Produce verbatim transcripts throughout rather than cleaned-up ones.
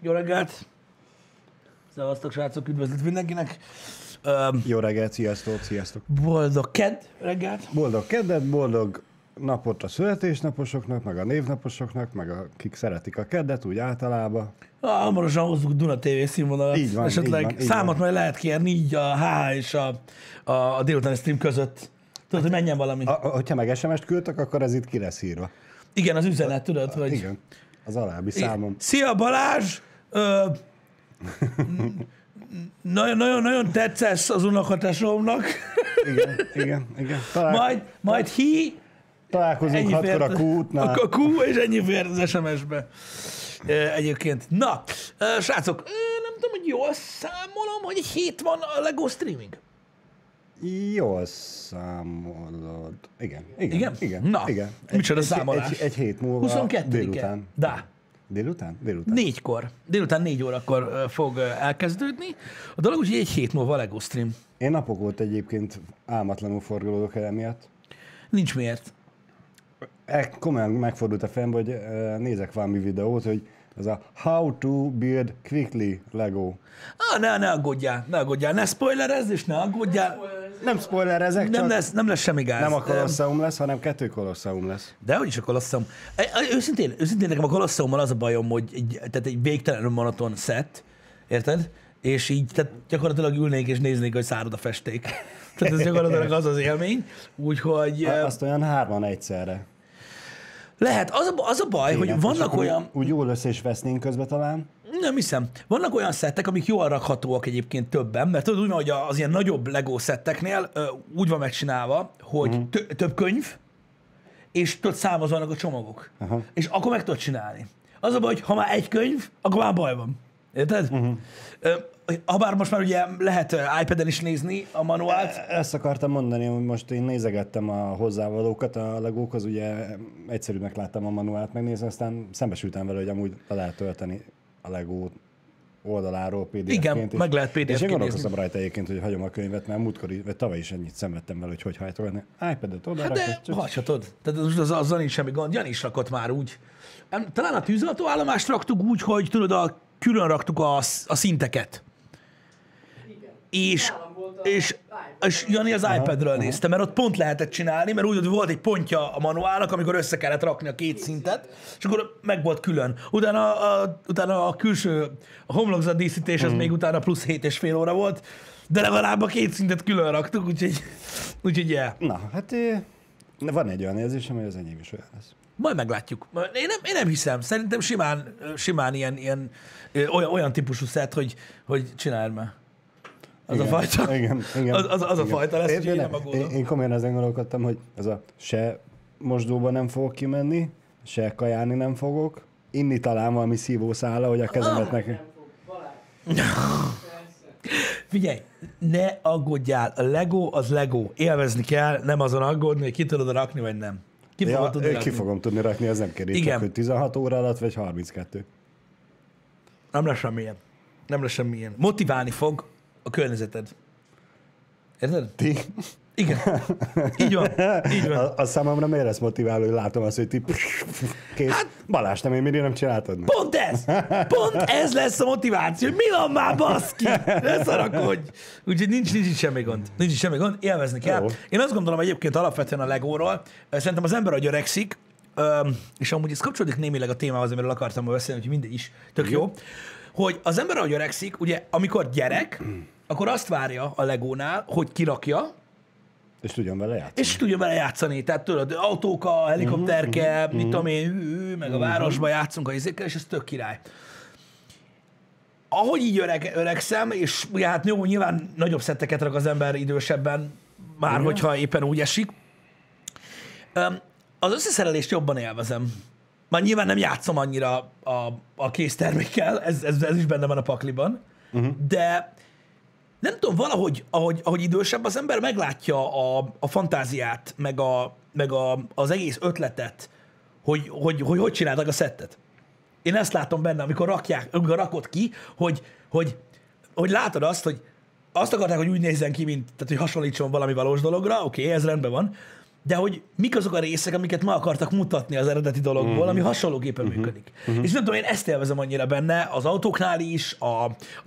Jó reggelt! Szevasztok, srácok! Üdvözlet mindenkinek! Um, Jó reggelt! Sziasztok! Sziasztok! Boldog kedd reggelt! Boldog keddet, boldog napot a születésnaposoknak, meg a névnaposoknak, meg a, akik szeretik a keddet, úgy általában. Hamarosan hozzuk Duna té vé színvonalat. Így van, esetleg így van, számot így majd lehet kérni így a há há és a, a délutáni stream között. Tudod, hogy menjen valami. A, a, hogyha meg es em es-t küldtek, akkor ez itt ki lesz írva. Igen, az üzenet, tudod, hogy... Igen, az alábbi számom. Szia Balázs! Nagyon-nagyon tetszesz az unokatesómnak. Igen, igen, igen. Találko... Majd, majd hi... Találkozunk hatkor a Q-nál. A Q és ennyi fér az es em es-be. Egyébként. Na, srácok, nem tudom, hogy jól számolom, hogy hét van a LEGO streaming. Jól számolod. Igen. Igen? Igen. igen. Na, igen. Micsoda egy, számolás? Egy, egy hét múlva huszonkettedike délután. Da. Délután? Délután. Négykor. Délután négy órakor fog elkezdődni. A dolog úgy, egy hét múlva a LEGO stream. Én napok óta egyébként álmatlanul forgolódok el emiatt. Nincs miért. Komolyan megfordult a fejem, hogy nézek valami videót, hogy ez a How to Build Quickly LEGO. Ah, ne, ne aggódjál, ne aggódjál, ne spoilerezz és ne aggódjál. Nem spoilerezek, csak... Nem lesz, nem lesz semmi gáz. Nem a Colosseum lesz, hanem kettő Colosseum lesz. De hogy is a Colosseum. Őszintén, őszintén nekem a Colosseumban az a bajom, hogy egy, tehát egy végtelenül monoton set, érted? És így tehát gyakorlatilag ülnék és néznék, hogy szárad a festék. Tehát ez gyakorlatilag az az élmény, úgyhogy... Azt olyan hárman egyszerre. Lehet. Az a, az a baj, én hogy nem, vannak olyan... Úgy jól össze is vesznénk közben talán. Nem hiszem. Vannak olyan szettek, amik jól rakhatóak egyébként többen, mert tudod, úgy van, hogy az ilyen nagyobb LEGO szetteknél úgy van megcsinálva, hogy uh-huh. tö- több könyv, és tudod, számozolnak a csomagok. Uh-huh. És akkor meg tudod csinálni. Az a baj, hogy ha már egy könyv, akkor már baj van. Érted? Uh-huh. Habár most már ugye lehet iPad-en is nézni a manuált. Ezt akartam mondani, hogy most én nézegettem a hozzávalókat a legókhoz, ugye egyszerűbbnek láttam a manuált megnézni, aztán szembesültem vele, hogy amúgy lehet tölteni a LEGO oldaláról pé dé ef-ként. Igen, meg lehet pé dé ef-ként nézni. És én gondolkoztam rajta egyébként, hogy hagyom a könyvet, mert múltkor, vagy tavaly is ennyit szenvedtem vele, hogy hogy hajtolni. iPad-et oda hát rakott. De hagyhatod. Tehát az, azzal nincs semmi gond. Jan is rakott már úgy. Talán a tűzoltóállomást raktuk úgy, hogy tudod, a, külön raktuk a, a szinteket. És, és, és Jani az iPadről nézte, mert ott pont lehetett csinálni, mert úgy, hogy volt egy pontja a manuálnak, amikor össze kellett rakni a két szintet, és akkor meg volt külön. Utána a, utána a külső a homlokzat díszítés, az mm. még utána plusz hét és fél óra volt, de legalább a két szintet külön raktuk, úgyhogy úgyhogy yeah. Na, hát van egy olyan érzésem, hogy az enyém is olyan lesz. Majd meglátjuk. Én nem, én nem hiszem. Szerintem simán, simán ilyen, ilyen olyan, olyan típusú szett, hogy, hogy csináld már. Az igen, a fajta. Igen, igen, az az, az igen. A fajta lesz, én, én nem aggódom. Én, én komolyan ezen gondolkodtam, hogy ez a se mosdóba nem fogok kimenni, se kajálni nem fogok, inni talán valami szívószála, hogy a kezemet ah, neki. Figyelj, ne aggódjál. A LEGO az LEGO. Élvezni kell, nem azon aggódni, hogy ki tudod rakni, vagy nem. Ki, ja, fogod tudni ki fogom tudni rakni, ez nem kérdés, csak hogy tizenhat óra alatt, vagy harminckettő. Nem lesz semmilyen. Nem lesz semmilyen. Motiválni fog a környezeted. Érted? Ti? Igen. Így van. Így van. A, a számomra miért lesz motiváló, hogy látom azt, hogy ti kész. Hát, Balázs, nem én mindig nem csináltad. Meg. Pont ez! Pont ez lesz a motiváció. Mi van már, baszki? Ne szarakodj! Úgyhogy nincs, nincs itt semmi gond. Nincs itt semmi gond. Élvezni kell. Jó. Én azt gondolom egyébként alapvetően a LEGO-ról. Szerintem az ember, hogy öregszik, és amúgy ez kapcsolódik némileg a témához, amiről akartam beszélni, hogy mindig is. Tök jó. Hogy az ember, ahogy öregszik, ugye amikor gyerek, akkor azt várja a LEGO-nál, hogy kirakja, és tudjon vele játszani. És tudjon vele játszani. Tehát tudod, autóka, helikopterke, uh-huh, mit uh-huh. tudom én, hű, meg a városba uh-huh. játszunk a izékkel, és ez tök király. Ahogy így öreg, öregszem, és ugye hát jó, nyilván nagyobb szetteket rak az ember idősebben, már uh-huh. hogyha éppen úgy esik. Az összeszerelést jobban élvezem. Már nyilván nem játszom annyira a, a késztermékkel, ez, ez, ez is benne van a pakliban, uh-huh. de nem tudom, valahogy, ahogy, ahogy idősebb az ember meglátja a, a fantáziát, meg, a, meg a, az egész ötletet, hogy hogy, hogy, hogy csináltak a szettet. Én ezt látom benne, amikor, rakják, amikor rakod ki, hogy, hogy, hogy látod azt, hogy azt akarták, hogy úgy nézzen ki, mint, tehát hogy hasonlítson valami valós dologra, oké, okay, ez rendben van, de hogy mik azok a részek, amiket ma akartak mutatni az eredeti dologból, mm-hmm. ami hasonlóképpen mm-hmm. működik. Mm-hmm. És nem tudom, én ezt élvezem annyira benne, az autóknál is, a,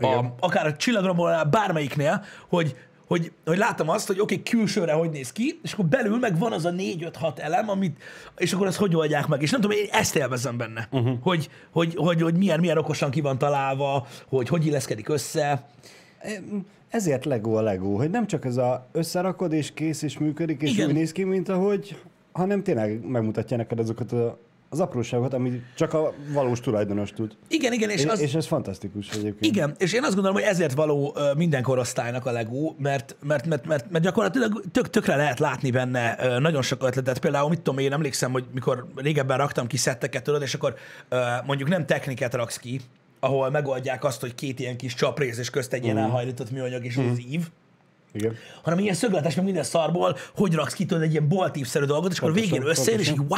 a, akár a csillagrombolónál, bármelyiknél, hogy, hogy, hogy látom azt, hogy oké, okay, külsőre hogy néz ki, és akkor belül meg van az a négy öt hat elem, amit, és akkor ezt hogy oldják meg. És nem tudom, én ezt élvezem benne, mm-hmm. hogy, hogy, hogy, hogy milyen, milyen okosan ki van találva, hogy hogy illeszkedik össze. Ezért Lego a Lego, hogy nem csak ez a összerakod és kész és működik, és igen. úgy néz ki, mint ahogy, hanem tényleg megmutatja neked azokat a, az apróságokat, amit csak a valós tulajdonos tud. Igen, igen. És, és, az... és ez fantasztikus egyébként. Igen, és én azt gondolom, hogy ezért való minden korosztálynak a Lego, mert, mert, mert, mert, mert gyakorlatilag tök, tökre lehet látni benne nagyon sok ötletet. Például, mit tudom, én emlékszem, hogy mikor régebben raktam ki szetteket tőled, és akkor mondjuk nem technikát raksz ki, ahol megoldják azt, hogy két ilyen kis csaprész, és közt egy ilyen uh-huh. elhajlított műanyag és uh-huh. az ív, igen. hanem ilyen szögletes, meg minden szarból, hogy raksz ki tőled egy ilyen boltívszerű dolgot, és akkor pontosan, végén összejön, és így wow! wow.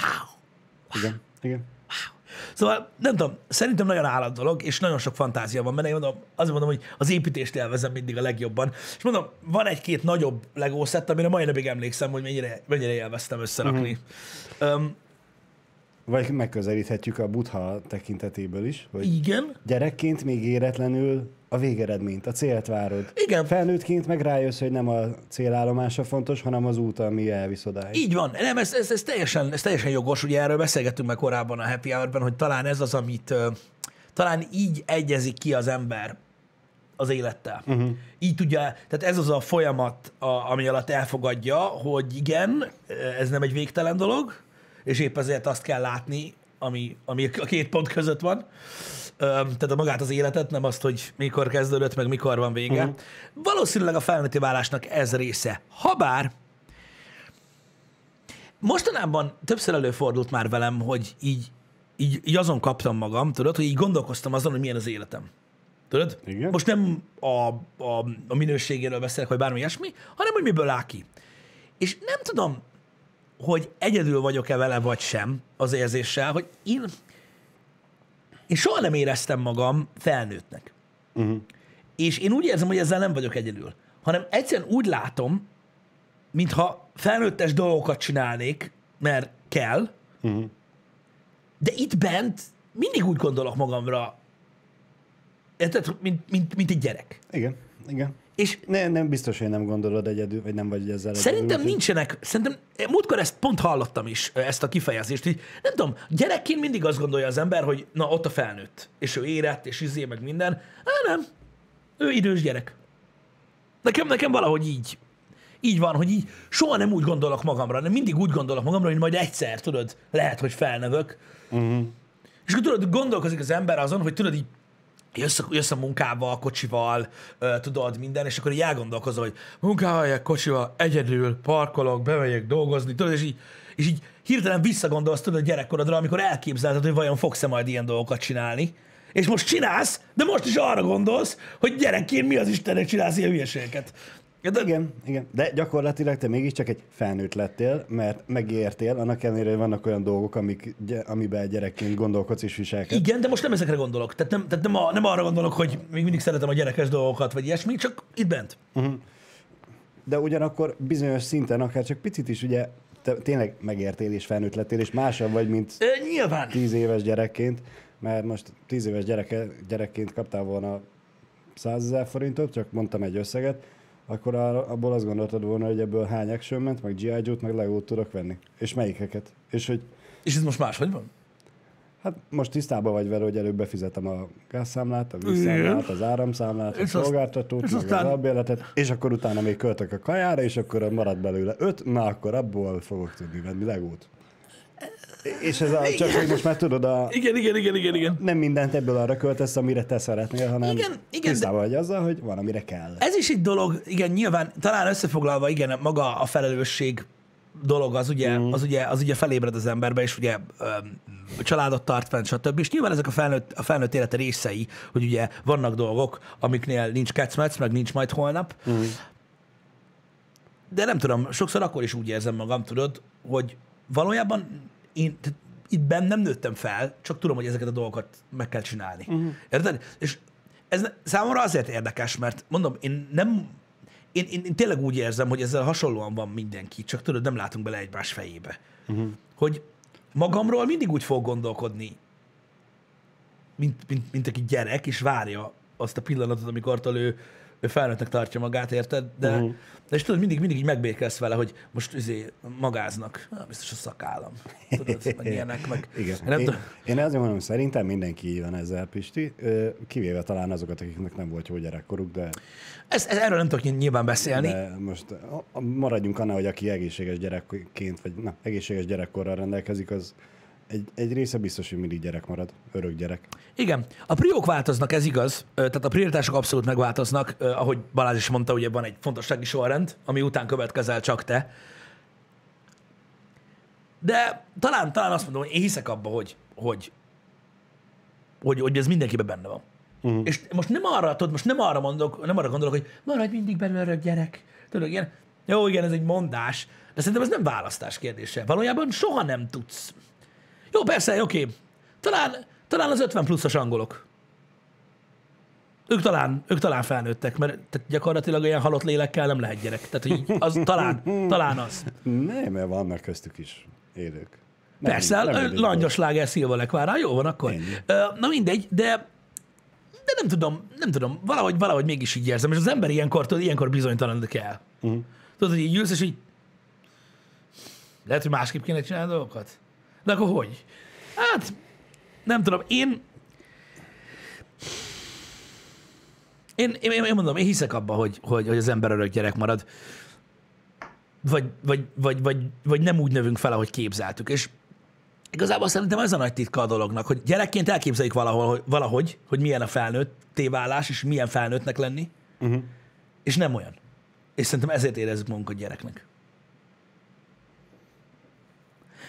Igen. Igen. Wow. Szóval nem tudom, szerintem nagyon állat dolog, és nagyon sok fantázia van benne. Én mondom, azért mondom, hogy az építést élvezem mindig a legjobban. És mondom, van egy-két nagyobb Lego szett, amire mai napig emlékszem, hogy mennyire, mennyire élveztem összerakni. Uh-huh. Um, Vagy megközelíthetjük a Buddha tekintetéből is, hogy igen. gyerekként még éretlenül a végeredményt, a célt várod. Igen. Felnőttként meg rájössz, hogy nem a célállomása fontos, hanem az út, ami elvisz odáig. Így van. Nem, ez, ez, ez, teljesen, ez teljesen jogos. Ugye erről beszélgettünk meg korábban a Happy Hour-ben, hogy talán ez az, amit talán így egyezik ki az ember az élettel. Uh-huh. Így tudja, tehát ez az a folyamat, a, ami alatt elfogadja, hogy igen, ez nem egy végtelen dolog, és épp ezért azt kell látni, ami, ami a két pont között van. Tehát a magát az életet, nem azt, hogy mikor kezdődött, meg mikor van vége. Uh-huh. Valószínűleg a felnőtti válásnak ez része. Habár mostanában többször előfordult már velem, hogy így, így, így azon kaptam magam, tudod, hogy így gondolkoztam azon, hogy milyen az életem. Tudod? Igen. Most nem a, a, a minőségéről beszélek, vagy bármi ilyesmi, hanem hogy miből áll ki. És nem tudom, hogy egyedül vagyok-e vele, vagy sem az érzéssel, hogy én, én soha nem éreztem magam felnőttnek. Uh-huh. És én úgy érzem, hogy ezzel nem vagyok egyedül, hanem egyszerűen úgy látom, mintha felnőttes dolgokat csinálnék, mert kell, uh-huh. de itt bent mindig úgy gondolok magamra, tehát, mint, mint, mint egy gyerek. Igen, igen. És ne, nem biztos, hogy nem gondolod egyedül, vagy nem vagy ezzel szerintem egyedül. Nincsenek, szerintem múltkor ezt pont hallottam is, ezt a kifejezést, így, nem tudom, gyerekként mindig azt gondolja az ember, hogy na, ott a felnőtt, és ő érett, és izé, meg minden. Á, nem, ő idős gyerek. Nekem, nekem valahogy így. Így van, hogy így soha nem úgy gondolok magamra, nem mindig úgy gondolok magamra, hogy majd egyszer, tudod, lehet, hogy felnövök. Uh-huh. És akkor tudod, gondolkozik az ember azon, hogy tudod így, Jössz a, jössz a munkával, kocsival, uh, tudod, minden, és akkor így elgondolkozol, hogy munkával, kocsival, egyedül, parkolok, bemegyek dolgozni, tudod, és így, és így hirtelen visszagondolsz, tudod, a gyerekkorodra, amikor elképzelted, hogy vajon fogsz-e majd ilyen dolgokat csinálni, és most csinálsz, de most is arra gondolsz, hogy gyerekként mi az Istennek csinálsz ilyen hülyeségeket. De... Igen, igen, de gyakorlatilag te mégiscsak egy felnőtt lettél, mert megértél, annak ellenére vannak olyan dolgok, amik, amiben gyerekként gondolkodsz és viselkedsz. Igen, de most nem ezekre gondolok. Tehát nem, tehát nem, a, nem arra gondolok, hogy még mindig szeretem a gyerekes dolgokat, vagy ilyesmi, csak itt bent. Uh-huh. De ugyanakkor bizonyos szinten, akár csak picit is, ugye te tényleg megértél és felnőtt lettél, és másabb vagy, mint nyilván tíz éves gyerekként, mert most tíz éves gyereke, gyerekként kaptál volna százezer forintot, csak mondtam egy összeget, akkor abból azt gondoltad volna, hogy ebből hány Action-ment, meg gé i. Joe-t, meg Legót tudok venni. És melyikeket? És, hogy... és ez most máshogy van? Hát most tisztában vagy vele, hogy előbb befizetem a gázszámlát, a vízszámlát, az áramszámlát, a szolgáltatót, meg aztán... az albérletet, és akkor utána még költök a kajára, és akkor marad belőle öt, na akkor abból fogok tudni venni Legót. És ez a, csak hogy most már tudod, a, igen, igen, igen, igen, igen. nem mindent ebből arra költesz, amire te szeretnél, hanem igen, igen, tisztában vagy azzal, hogy van, amire kell. Ez is egy dolog, igen, nyilván, talán összefoglalva, igen, maga a felelősség dolog, az ugye, mm. az ugye, az ugye felébred az emberbe, és ugye a családot tart fent, stb. És nyilván ezek a felnőtt, a felnőtt élete részei, hogy ugye vannak dolgok, amiknél nincs kecmec, meg nincs majd holnap. Mm. De nem tudom, sokszor akkor is úgy érzem magam, tudod, hogy valójában én itt benn nem nőttem fel, csak tudom, hogy ezeket a dolgokat meg kell csinálni. Uh-huh. Érted? És ez számomra azért érdekes, mert mondom, én nem, én, én, én tényleg úgy érzem, hogy ezzel hasonlóan van mindenki, csak tudod, nem látunk bele egymás fejébe. Uh-huh. Hogy magamról mindig úgy fog gondolkodni, mint, mint, mint aki gyerek, és várja azt a pillanatot, amikortól ő, ő felnőttnek tartja magát, érted? De, uh-huh. de és tudod, mindig, mindig így megbékelsz vele, hogy most izé, magáznak. Ah, biztos a szakállam. Tudod, meg ilyenek, meg... Igen. Nem én, én azért mondom, szerintem mindenki van ezzel, Pisti, kivéve talán azokat, akiknek nem volt jó gyerekkoruk, de... Ez, ez, erről nem tudok nyilván beszélni. De most maradjunk annál, hogy aki egészséges gyerekként, vagy na, egészséges gyerekkorral rendelkezik, az... Egy, egy része biztos, hogy mindig gyerek marad, örök gyerek. Igen. A priók változnak, ez igaz. Tehát a prioritások abszolút megváltoznak. Ahogy Balázs is mondta, ugye van egy fontossági sorrend, ami után következel csak te. De talán, talán azt mondom, hogy én hiszek abba, hogy, hogy, hogy, hogy ez mindenkiben benne van. Uh-huh. És most nem arra, tudod, most nem arra, mondok, nem arra gondolok, hogy maradj mindig benne örök gyerek. Tudod, ilyen, jó, igen, ez egy mondás. De szerintem ez nem választás kérdése. Valójában soha nem tudsz. Jó, persze, oké. Talán, talán az ötven pluszos angolok. Ők talán, ők talán felnőttek, mert tehát gyakorlatilag olyan halott lélekkel nem lehet gyerek. Tehát így az, talán, talán az. Nem, mert vannak köztük is élők. Nem, persze, Langyasláger, Szilvalekvárral, jó van akkor. Ennyi. Na mindegy, de, de nem tudom, nem tudom, valahogy, valahogy mégis így érzem, és az ember ilyenkor, ilyenkor bizonytalanod kell. Uh-huh. Tudod, hogy így ülsz, és így lehet, hogy másképp kéne csinálni dolgokat? De akkor hogy? Hát, nem tudom, én... Én, én, én mondom, én hiszek abba, hogy, hogy, hogy az ember örök gyerek marad. Vagy, vagy, vagy, vagy, vagy nem úgy növünk fel, ahogy képzeltük. És igazából szerintem ez a nagy titka a dolognak, hogy gyerekként elképzeljük valahol, valahogy, hogy milyen a felnőtté válás, és milyen felnőttnek lenni, uh-huh. és nem olyan. És szerintem ezért érezzük magunkat gyereknek.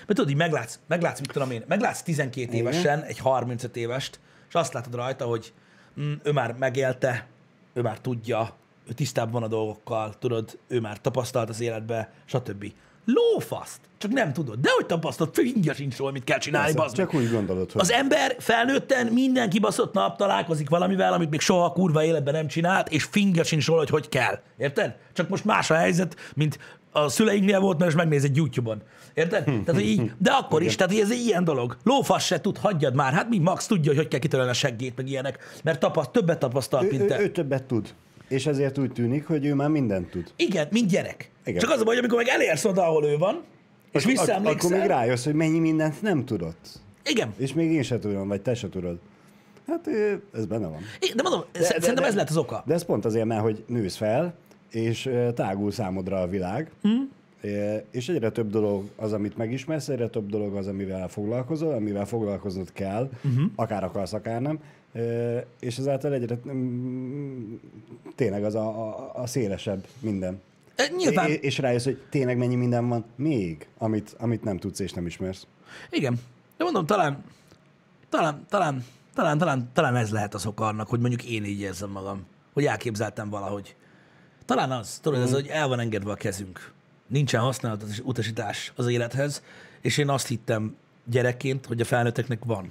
Mert tudod, így meglátsz, meglátsz, mit tudom én, meglátsz tizenkét igen. évesen egy harmincöt évest, és azt látod rajta, hogy mm, ő már megélte, ő már tudja, ő tisztában van a dolgokkal, tudod, ő már tapasztalt az életbe, stb. Lófaszt! Csak nem tudod. De hogy tapasztalt, fingja sincs róla, mit kell csinálni, bazd meg. Csak úgy gondolod, hogy... Az ember felnőtten minden kibaszott nap találkozik valamivel, amit még soha kurva életben nem csinált, és fingja sincs róla, hogy hogy kell. Érted? Csak most más a helyzet, mint a szüleinknél volt, mert most megnéz egy YouTube-on. Érted? Hmm. Tehát, hogy így, de akkor igen. is, tehát hogy ez egy ilyen dolog. Lófasz se tud, hagyjad már. Hát mi Max tudja, hogy hogy kell kitölni a seggét, meg ilyenek, mert tapaszt, többet tapasztalt, mint te. Ő, ő, ő többet tud. És ezért úgy tűnik, hogy ő már mindent tud. Igen, mint gyerek. Igen. Csak az a baj, amikor meg elérsz oda, ahol ő van, és ak- visszaemlékszel. Akkor még rájössz, hogy mennyi mindent nem tudott. Igen. És még én se tudom, vagy te se tudod. Hát ez benne van. Igen, de mondom, de, szerintem de, ez lehet az oka. De ez pont azért, mert hogy nősz fel, és tágul számodra a világ, mm. és egyre több dolog az, amit megismersz, egyre több dolog az, amivel foglalkozol, amivel foglalkoznod kell, mm-hmm. akár akarsz, akár nem, és ezáltal egyre tényleg az a, a, a szélesebb minden. Nyilván. É, és rájössz, hogy tényleg mennyi minden van még, amit, amit nem tudsz és nem ismersz. Igen. De mondom, talán, talán, talán, talán, talán, talán ez lehet az oka annak, hogy mondjuk én így érzem magam, hogy elképzeltem valahogy. Talán az, tudod, mm. ez, hogy el van engedve a kezünk. Nincsen használat utasítás az élethez, és én azt hittem gyerekként, hogy a felnőtteknek van.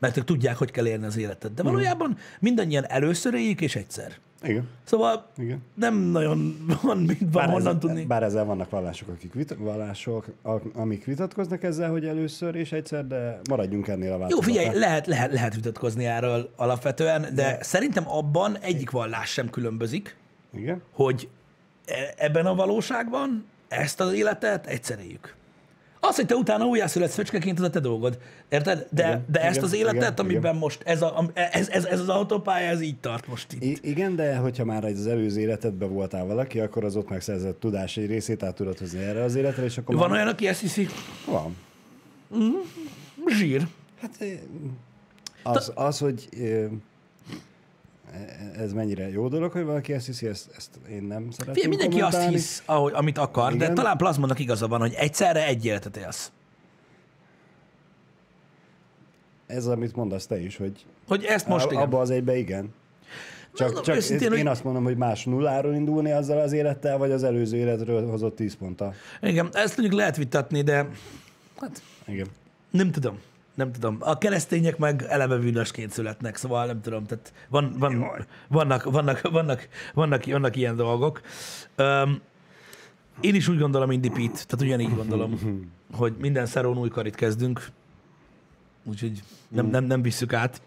Mert ők tudják, hogy kell élni az életet. De valójában mindannyian először éljük, és egyszer. Igen. Szóval igen. nem nagyon van, mint van honnan tudni. Bár ezzel vannak vallások, akik vita, vallások, amik vitatkoznak ezzel, hogy először és egyszer, de maradjunk ennél a változatnál. Jó, figyelj, lehet, lehet, lehet vitatkozni erről alapvetően, de, de szerintem abban egyik vallás sem különbözik, igen. hogy ebben a valóságban ezt az életet egyszer éljük. Az, hogy te utána újjászületsz fecskeként, az a te dolgod. Érted? De, igen, de ezt igen, az életet, igen, amiben igen. most ez, a, ez, ez, ez az autópálya, ez így tart most itt. I- igen, de hogyha már az előző életedben voltál valaki, akkor az ott megszerzett tudás egy részét át tudod hozni erre az életre, és akkor... Van már... olyan, aki ezt hiszi? Van. Mm, zsír. Hát az, az, hogy ez mennyire jó dolog, hogy valaki ezt hiszi, ezt, ezt én nem szeretném Fé, mindenki azt hisz, ahogy, amit akar, igen. de talán Plazmannak igaza van, hogy egyszerre egy életet élsz. Ez, amit mondasz te is, hogy, hogy ezt most a, igen. abba az egybe igen. Csak, Na, csak őszintén, én hogy... azt mondom, hogy más nulláról indulni azzal az élettel, vagy az előző életről hozott tíz ponttal. Igen, ezt mondjuk lehet vitatni, de hát, igen. nem tudom. nem tudom, a keresztények meg eleve bűnösként születnek, szóval nem tudom, tehát van, van, vannak, vannak, vannak, vannak, vannak ilyen dolgok. Um, én is úgy gondolom, mint Pete, tehát ugyanígy gondolom, hogy minden szerón új karit kezdünk, úgyhogy nem, nem, nem visszük át.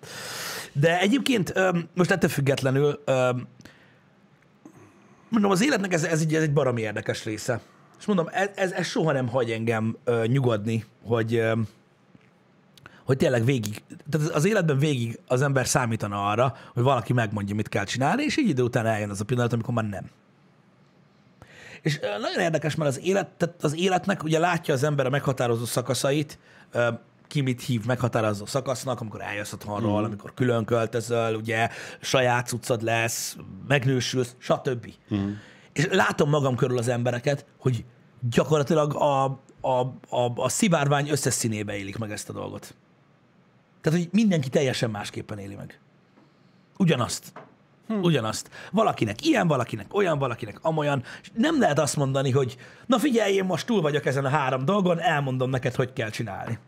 De egyébként um, most ettől függetlenül, um, mondom, az életnek ez, ez, egy, ez egy baromi érdekes része. És mondom, ez, ez, ez soha nem hagy engem uh, nyugodni, hogy, um, hogy tényleg végig, tehát az életben végig az ember számítana arra, hogy valaki megmondja, mit kell csinálni, és így idő után eljön az a pillanat, amikor már nem. És uh, nagyon érdekes, mert az, élet, tehát az életnek ugye látja az ember a meghatározó szakaszait, uh, ki mit hív meghatározó szakasznak, amikor eljössz otthonról, mm. amikor külön költözöl, ugye, saját cuccad lesz, megnősülsz, stb. Mm. És látom magam körül az embereket, hogy gyakorlatilag a, a, a, a szivárvány összes színébe élik meg ezt a dolgot. Tehát, hogy mindenki teljesen másképpen éli meg. Ugyanazt. Hmm. Ugyanazt. Valakinek ilyen, valakinek olyan, valakinek amolyan. Nem lehet azt mondani, hogy na figyelj, én most túl vagyok ezen a három dolgon, elmondom neked, hogy kell csinálni.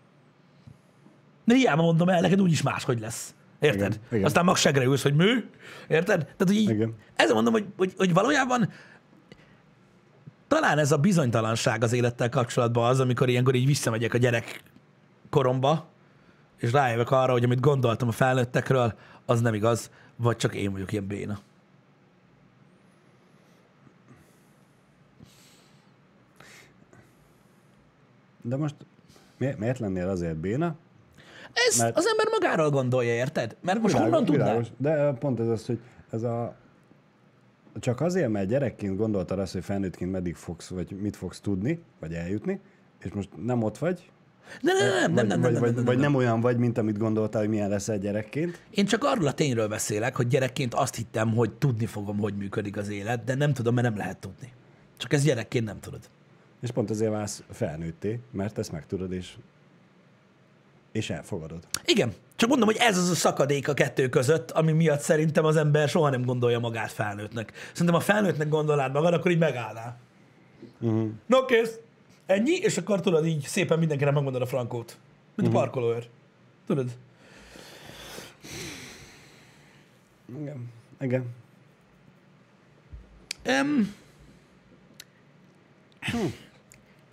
De hiába mondom el, neked úgyis máshogy lesz. Érted? Igen, igen. Aztán mag segre ülsz, hogy mű. Érted? Tehát, hogy így, ezzel mondom, hogy, hogy, hogy valójában talán ez a bizonytalanság az élettel kapcsolatban az, amikor ilyenkor így visszamegyek a gyerek koromba, és rájövök arra, hogy amit gondoltam a felnőttekről, az nem igaz, vagy csak én vagyok ilyen béna. De most mi, miért lennél azért béna? Ezt mert az ember magáról gondolja, érted? Mert most világos, honnan tudnál? Világos. De pont ez az, hogy ez a... Csak azért, mert gyerekként gondoltad azt, hogy felnőttként meddig fogsz, vagy mit fogsz tudni, vagy eljutni, és most nem ott vagy. De nem, nem, vagy, nem, nem, vagy, nem, nem, nem, vagy nem olyan vagy, mint amit gondoltál, hogy milyen leszel gyerekként. Én csak arról a tényről beszélek, hogy gyerekként azt hittem, hogy tudni fogom, hogy működik az élet, de nem tudom, mert nem lehet tudni. Csak ezt gyerekként nem tudod. És pont azért válsz felnőtté, mert ezt megtudod, és... És elfogadod. Igen. Csak mondom, hogy ez az a szakadék a kettő között, ami miatt szerintem az ember soha nem gondolja magát felnőttnek. Szerintem, ha felnőttnek gondolnád magad, akkor így megállnál. Uh-huh. Na kész. Ennyi, és akkor tudod így szépen mindenkinek megmondod a frankót. Mint uh-huh. a parkolóőr. Tudod? Igen. Igen. Um, hm.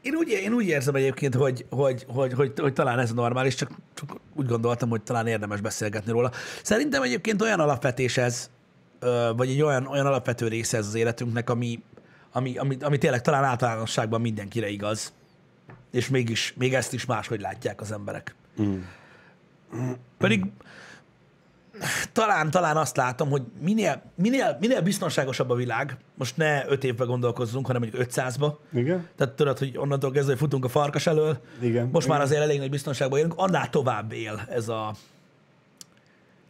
Én úgy, én úgy érzem egyébként, hogy, hogy, hogy, hogy, hogy talán ez normális, csak, csak úgy gondoltam, hogy talán érdemes beszélgetni róla. Szerintem egyébként olyan alapvetés ez, vagy egy olyan, olyan alapvető része ez az életünknek, ami, ami, ami, ami tényleg talán általánosságban mindenkire igaz. És mégis, még ezt is máshogy látják az emberek. Mm. Pedig talán, talán azt látom, hogy minél, minél, minél biztonságosabb a világ, most ne öt évben gondolkozzunk, hanem mondjuk ötszázba. Igen. Tehát tudod, hogy onnantól kezdve, hogy futunk a farkas elől, igen, most igen. már azért elég nagy biztonságban élünk, annál tovább él ez a,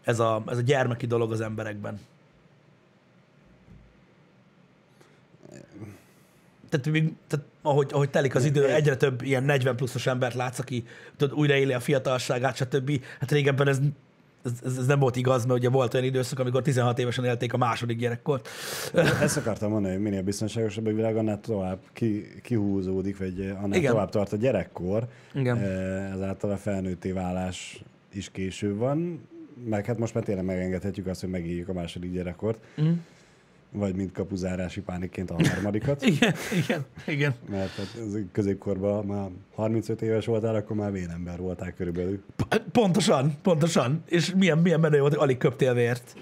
ez a, ez a gyermeki dolog az emberekben. Tehát, tehát ahogy, ahogy telik az idő, egyre több ilyen negyven pluszos embert látsz, aki tudod, újraéli a fiatalságát, stb. Hát régebben ez Ez, ez, ez nem volt igaz, mert ugye volt olyan időszak, amikor tizenhat évesen élték a második gyerekkort. Ezt akartam mondani, hogy minél biztonságosabb a világ, annál tovább ki, kihúzódik, vagy annál igen. tovább tart a gyerekkor. Igen. Ezáltal a felnőtté válás is később van, mert hát most már tényleg megengedhetjük azt, hogy megéljük a második gyerekkort. Mm. Vagy mint kapuzárási pánikként a harmadikat. Igen, igen, igen. Mert hát középkorban már harmincöt éves voltál, akkor már vénember voltál körülbelül. Pontosan, pontosan. És milyen, milyen menő volt, hogy alig köptél vért.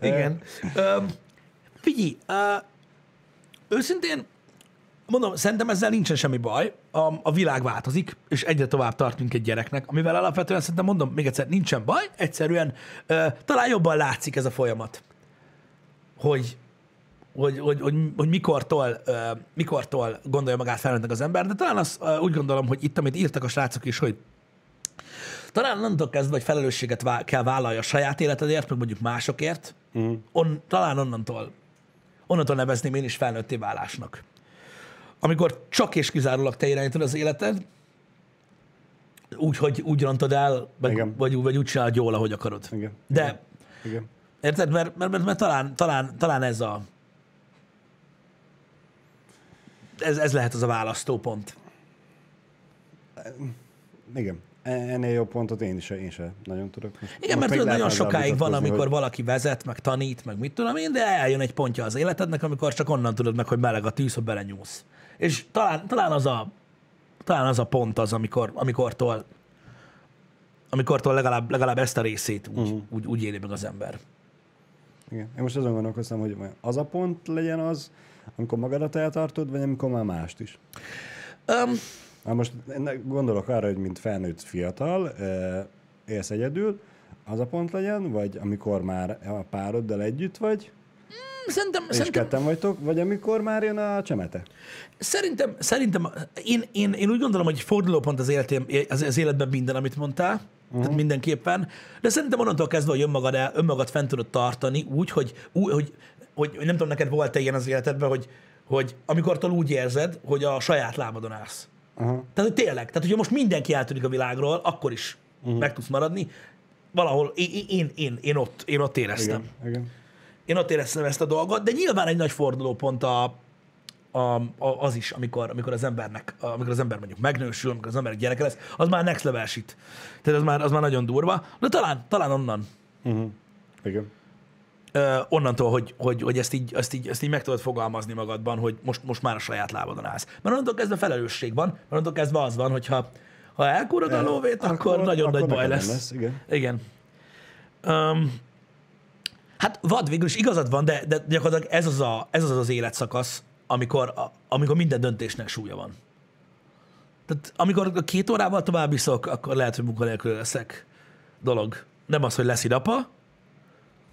Igen. Um, figyelj, uh, őszintén mondom, szerintem ezzel nincsen semmi baj. A, a világ változik, és egyre tovább tartunk egy gyereknek, amivel alapvetően szerintem mondom, még egyszer, nincsen baj, egyszerűen uh, talán jobban látszik ez a folyamat. Hogy, hogy, hogy, hogy, hogy mikortól, uh, mikortól gondolja magát felnőttnek az ember, de talán azt uh, úgy gondolom, hogy itt, amit írtak a srácok is, hogy talán onnantól kezdve, hogy felelősséget vá- kell vállalja a saját életedért, meg mondjuk másokért, mm. on, talán onnantól, onnantól nevezném én is felnőtté válásnak. Amikor csak és kizárólag te irányítod az életed, úgy, hogy úgy rontod el, meg, vagy, vagy úgy csinálod jól, ahogy akarod. Igen. De... Igen. Érted? Mert, mert, mert, mert talán, talán, talán ez a... Ez, ez lehet az a választópont. Igen. ennél jobb pontot én is, én sem nagyon tudok. Most igen, most mert tudod, nagyon sokáig van, amikor hogy... valaki vezet, meg tanít, meg mit tudom én, de eljön egy pontja az életednek, amikor csak onnan tudod meg, hogy meleg a tűz, ha belenyúlsz. És talán, talán, az, a, talán az a pont az, amikor, amikortól, amikortól legalább, legalább ezt a részét úgy, uh-huh. úgy, úgy éli meg az ember. Igen. Én most azon gondolkoztam, hogy az a pont legyen az, amikor magadat eltartod, vagy amikor már mást is. Um, Na most gondolok arra, hogy mint felnőtt fiatal, élsz egyedül, az a pont legyen, vagy amikor már a pároddal együtt vagy, mm, szerintem, és szerintem, ketten vagytok, vagy amikor már jön a csemete? Szerintem, szerintem én, én, én úgy gondolom, hogy fordulópont az, életem, az, az életben minden, amit mondtál, uh-huh. tehát mindenképpen, de szerintem onnantól kezdve, hogy önmagad, el, önmagad fent tudod tartani úgy, hogy, úgy hogy, hogy, hogy nem tudom, neked volt-e ilyen az életedben, hogy, hogy amikortól úgy érzed, hogy a saját lábadon állsz. Aha. Tehát, hogy tényleg, tehát hogyha most mindenki eltűnik a világról, akkor is uh-huh. meg tudsz maradni. Valahol én, én, én, én, ott, én ott éreztem. Igen, igen. Én ott éreztem ezt a dolgot, de nyilván egy nagy fordulópont a, a, a, az is, amikor, amikor, az embernek, amikor az ember mondjuk megnősül, amikor az ember gyereke lesz, az már next level shit. Tehát az már, az már nagyon durva, de talán, talán onnan. Uh-huh. Igen. Uh, onnantól, hogy, hogy, hogy ezt, így, ezt, így, ezt így meg tudod fogalmazni magadban, hogy most, most már a saját lábadon állsz. Mert onnantól kezdve felelősség van, mert onnantól kezdve az van, hogyha ha elkúrod a lóvét, akkor, akkor nagyon akkor nagy baj lesz. lesz. Igen. igen. Um, hát vad, végül is igazad van, de, de gyakorlatilag ez az, a, ez az az életszakasz, amikor, a, amikor minden döntésnek súlya van. Tehát amikor a két órával tovább iszok, akkor lehet, hogy munkanélkül leszek dolog. Nem az, hogy lesz idapa,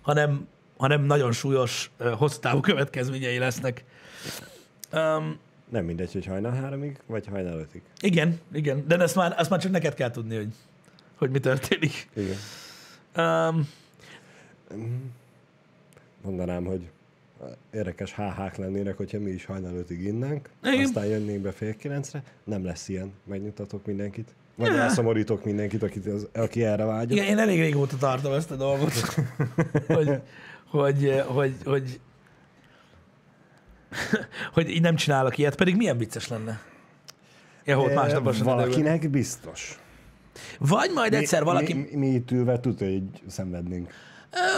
hanem hanem nagyon súlyos, hosszú távú következményei lesznek. Um, nem mindegy, hogy hajnal háromig, vagy hajnal ötig. Igen, igen, de ezt már, ezt már csak neked kell tudni, hogy, hogy mi történik. Igen. Um, Mondanám, hogy érdekes há hák lennének, hogyha mi is hajnal ötig innánk, igen. aztán jönnénk be fél kilencre, nem lesz ilyen. Megnyugtatok mindenkit. Vagy elszomorítok mindenkit, aki, az, aki erre vágyott. Igen, én elég régóta tartom ezt a dolgot. hogy... Hogy, hogy, hogy, hogy így nem csinálok ilyet, pedig milyen vicces lenne. Én volt másnap valakinek biztos. Vagy majd egyszer mi, valaki... Mi, mi itt ülve tudod, hogy szenvednénk.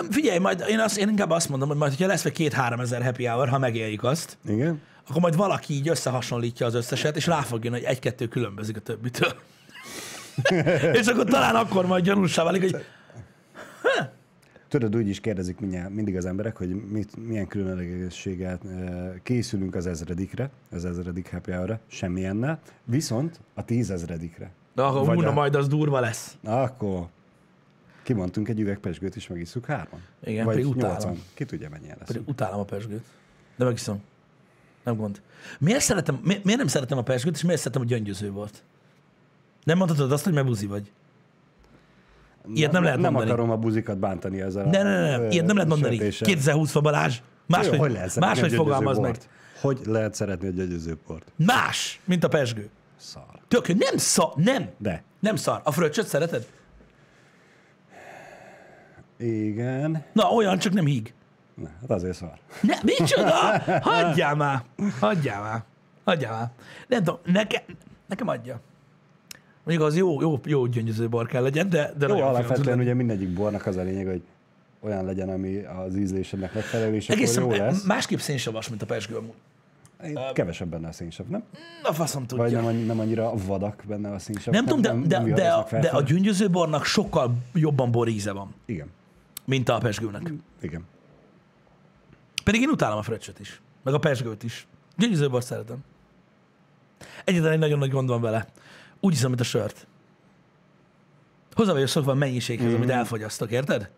Figyelj, majd én, azt, én inkább azt mondom, hogy majd, hogyha lesz vagy két-három ezer happy hour, ha megéljük azt, igen? akkor majd valaki így összehasonlítja az összeset, és rá fog jönni, hogy egy-kettő különbözik a többitől. és akkor talán akkor majd gyanússá válik, hogy... Tudod, úgy is kérdezik mindig az emberek, hogy mit, milyen különlegességgel készülünk az ezredikre, az ezredik happy hourra, semmilyennel, viszont a tízezredikre. Na, akkor a... majd az durva lesz. Na, akkor kimondtunk egy üveg pezsgőt, és megisszuk hárman. Igen, vagy nyolcan. Ki tudja, mennyien lesz. Pedig utálom a pezsgőt, de megiszom. Nem gond. Miért, szeretem, mi, miért nem szeretem a pezsgőt, és miért szeretem, hogy gyöngyöző volt? Nem mondhatod azt, hogy megbúzi vagy? Ilyet nem, nem lehet mondani. Nem akarom a buzikat bántani ezzel. Ne, ne, ne, ne. Ilyet nem lehet mondani. kétezer-húszban Balázs, máshogy, Jó, hogy máshogy fogalmaz meg. Hogy lehet szeretni egy gyöngyöző port? Más, mint a pezsgő. Szar. Tök, nem szar, nem. De. Nem szar. A fröccsöt szereted? Igen. Na, olyan, csak nem híg. Na, hát azért szar. Ne, micsoda? Hagyjál már. Hagyjál már. Hagyjál már. Nem tudom, nekem, nekem adja. Mondjuk az jó, jó, jó gyöngyöző bor kell legyen, de... de jó, alapvetően ugye mindegyik bornak az a lényeg, hogy olyan legyen, ami az ízlésednek megfelelő, és egészen akkor jó lesz. Másképp szénsavas, mint a pezsgő amúgy. Kevesebb benne a szénsav, nem? A faszom tudja. Vagy nem, nem annyira vadak benne a szénsav. Nem, nem tudom, de, nem, nem de, de, a, de a gyöngyöző bornak sokkal jobban bor íze van. Igen. Mint a pezsgőnek. Igen. Pedig én utálom a fröccsöt is, meg a pezsgőt is. Gyöngyöző bort szeretem. Egyetlen egy nagyon nagy gond van vele. Úgy iszom, mint a sört. Hozzá vagyok szokva a mennyiséghez, mm-hmm. amit elfogyasztok, érted?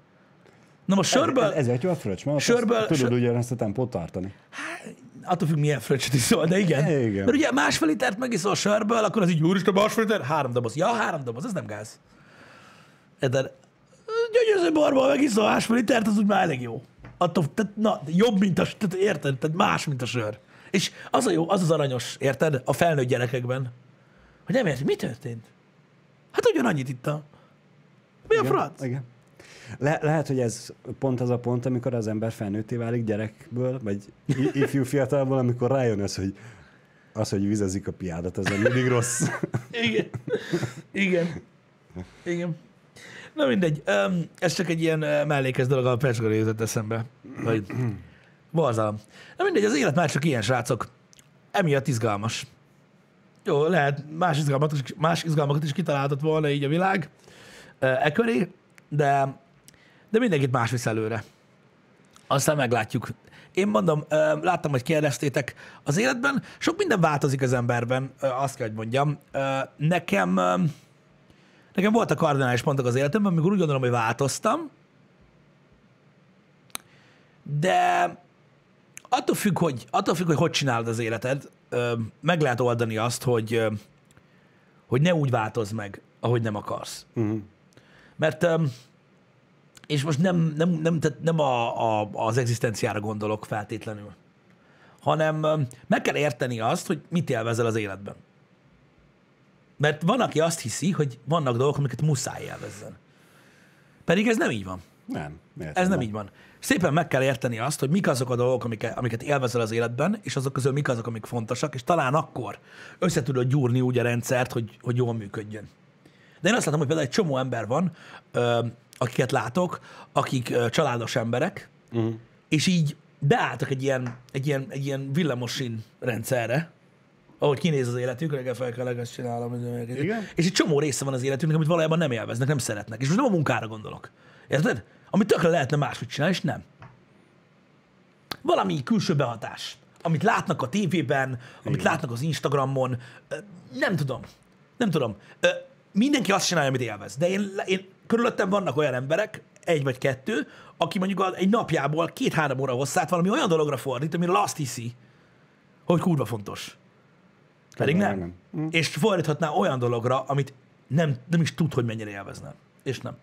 Na most sörből... Ez, ezért jó a fröccs, mert sörből, azt tudod sör... ugyanezt a tempót tartani. Hát, attól függ, milyen fröccsöt iszol, de igen. É, igen. Mert ugye másfél litert megiszol sörből, akkor az így, úristen, másfél liter, három doboz. Ja, három doboz, ez nem gáz. Érted? Gyöngyöző borból megiszol másfél litert, az úgy már elég jó. Attól, tehát, na, jobb, mint a... Tehát, érted? Tehát más, mint a sör. És az a jó, az az aranyos, érted? A felnőtt gyerekekben. Hogy nem érted, mi történt? Hát ugyanannyit ittam. Mi igen, a franc? Igen. Le- lehet, hogy ez pont az a pont, amikor az ember felnőtté válik gyerekből, vagy ifjú fiatalból, amikor rájön az, hogy az, hogy vizezik a piádat, az mindig rossz. igen. Igen. Igen. Na mindegy, ez csak egy ilyen mellékes dolog, a Pesgőről jutott eszembe. Vagy borzalom. Na mindegy, az élet már csak ilyen, srácok. Emiatt izgalmas. Jó, lehet más izgalmakat, más izgalmakat is kitalálhatott volna így a világ e köré, de, de mindenkit más visz előre. Aztán meglátjuk. Én mondom, láttam, hogy kérdeztétek, az életben sok minden változik az emberben, azt kell, hogy mondjam. Nekem, nekem voltak kardinális pontok az életemben, amikor úgy gondolom, hogy változtam, de attól függ, hogy attól függ, hogy, hogy csinálod az életed, meg lehet oldani azt, hogy, hogy ne úgy változz meg, ahogy nem akarsz. Uh-huh. Mert... És most nem, nem, nem, tehát nem a, a, az egzisztenciára gondolok feltétlenül, hanem meg kell érteni azt, hogy mit élvezel az életben. Mert van, aki azt hiszi, hogy vannak dolgok, amiket muszáj élvezzen. Pedig ez nem így van. Nem. Értem, ez nem, nem így van. Szépen meg kell érteni azt, hogy mik azok a dolgok, amiket, amiket élvezel az életben, és azok közül mik azok, amik fontosak, és talán akkor össze tudod gyúrni úgy a rendszert, hogy, hogy jól működjön. De én azt látom, hogy például egy csomó ember van, akiket látok, akik uh, családos emberek, uh-huh. és így beálltak egy ilyen, egy ilyen, egy ilyen villamosin rendszerre, ahogy kinéz az életük, reggel fel kell, ezt csinálom. És egy csomó része van az életünknek, amit valójában nem élveznek, nem szeretnek. És most nem a munkára gondolok. Érted? Amit tökre lehetne máshogy csinálni, és nem. Valami külső behatás. Amit látnak a tévében, amit igen. látnak az Instagramon. Nem tudom. Nem tudom. Mindenki azt csinálja, amit élvez. De én, én körülöttem vannak olyan emberek, egy vagy kettő, aki mondjuk egy napjából két-három óra hosszát valami olyan dologra fordít, amire azt hiszi, hogy kurva fontos. Pedig nem. nem. nem. És fordíthatná olyan dologra, amit nem, nem is tud, hogy mennyire élvezne. És nem.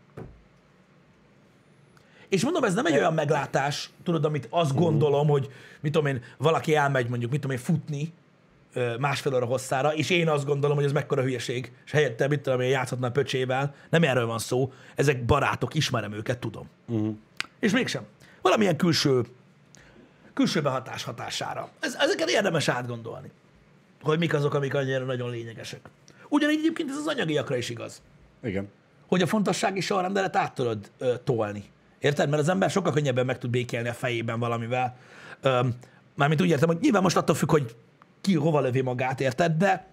És mondom, ez nem egy olyan meglátás, tudod, amit azt gondolom, hogy mit tudom én, valaki elmegy mondjuk, mit tudom én, futni, másfél óra hosszára, és én azt gondolom, hogy ez mekkora hülyeség, és helyette, mit tudom, én játszhatna a pöcsével, nem erről van szó, ezek barátok, ismerem őket, tudom. Uh-huh. És mégsem. Valamilyen külső, külső behatás hatására. Ez, ezeket érdemes átgondolni, hogy mik azok, amik annyira nagyon lényegesek. Ugyanígy egyébként ez az anyagiakra is igaz. Igen. Hogy a fontossági sorrendelet át tudod ö, tolni. Érted? Mert az ember sokkal könnyebben meg tud békélni a fejében valamivel. Ö, mármint úgy értem, hogy nyilván most attól függ, hogy ki hova lövi magát, érted? De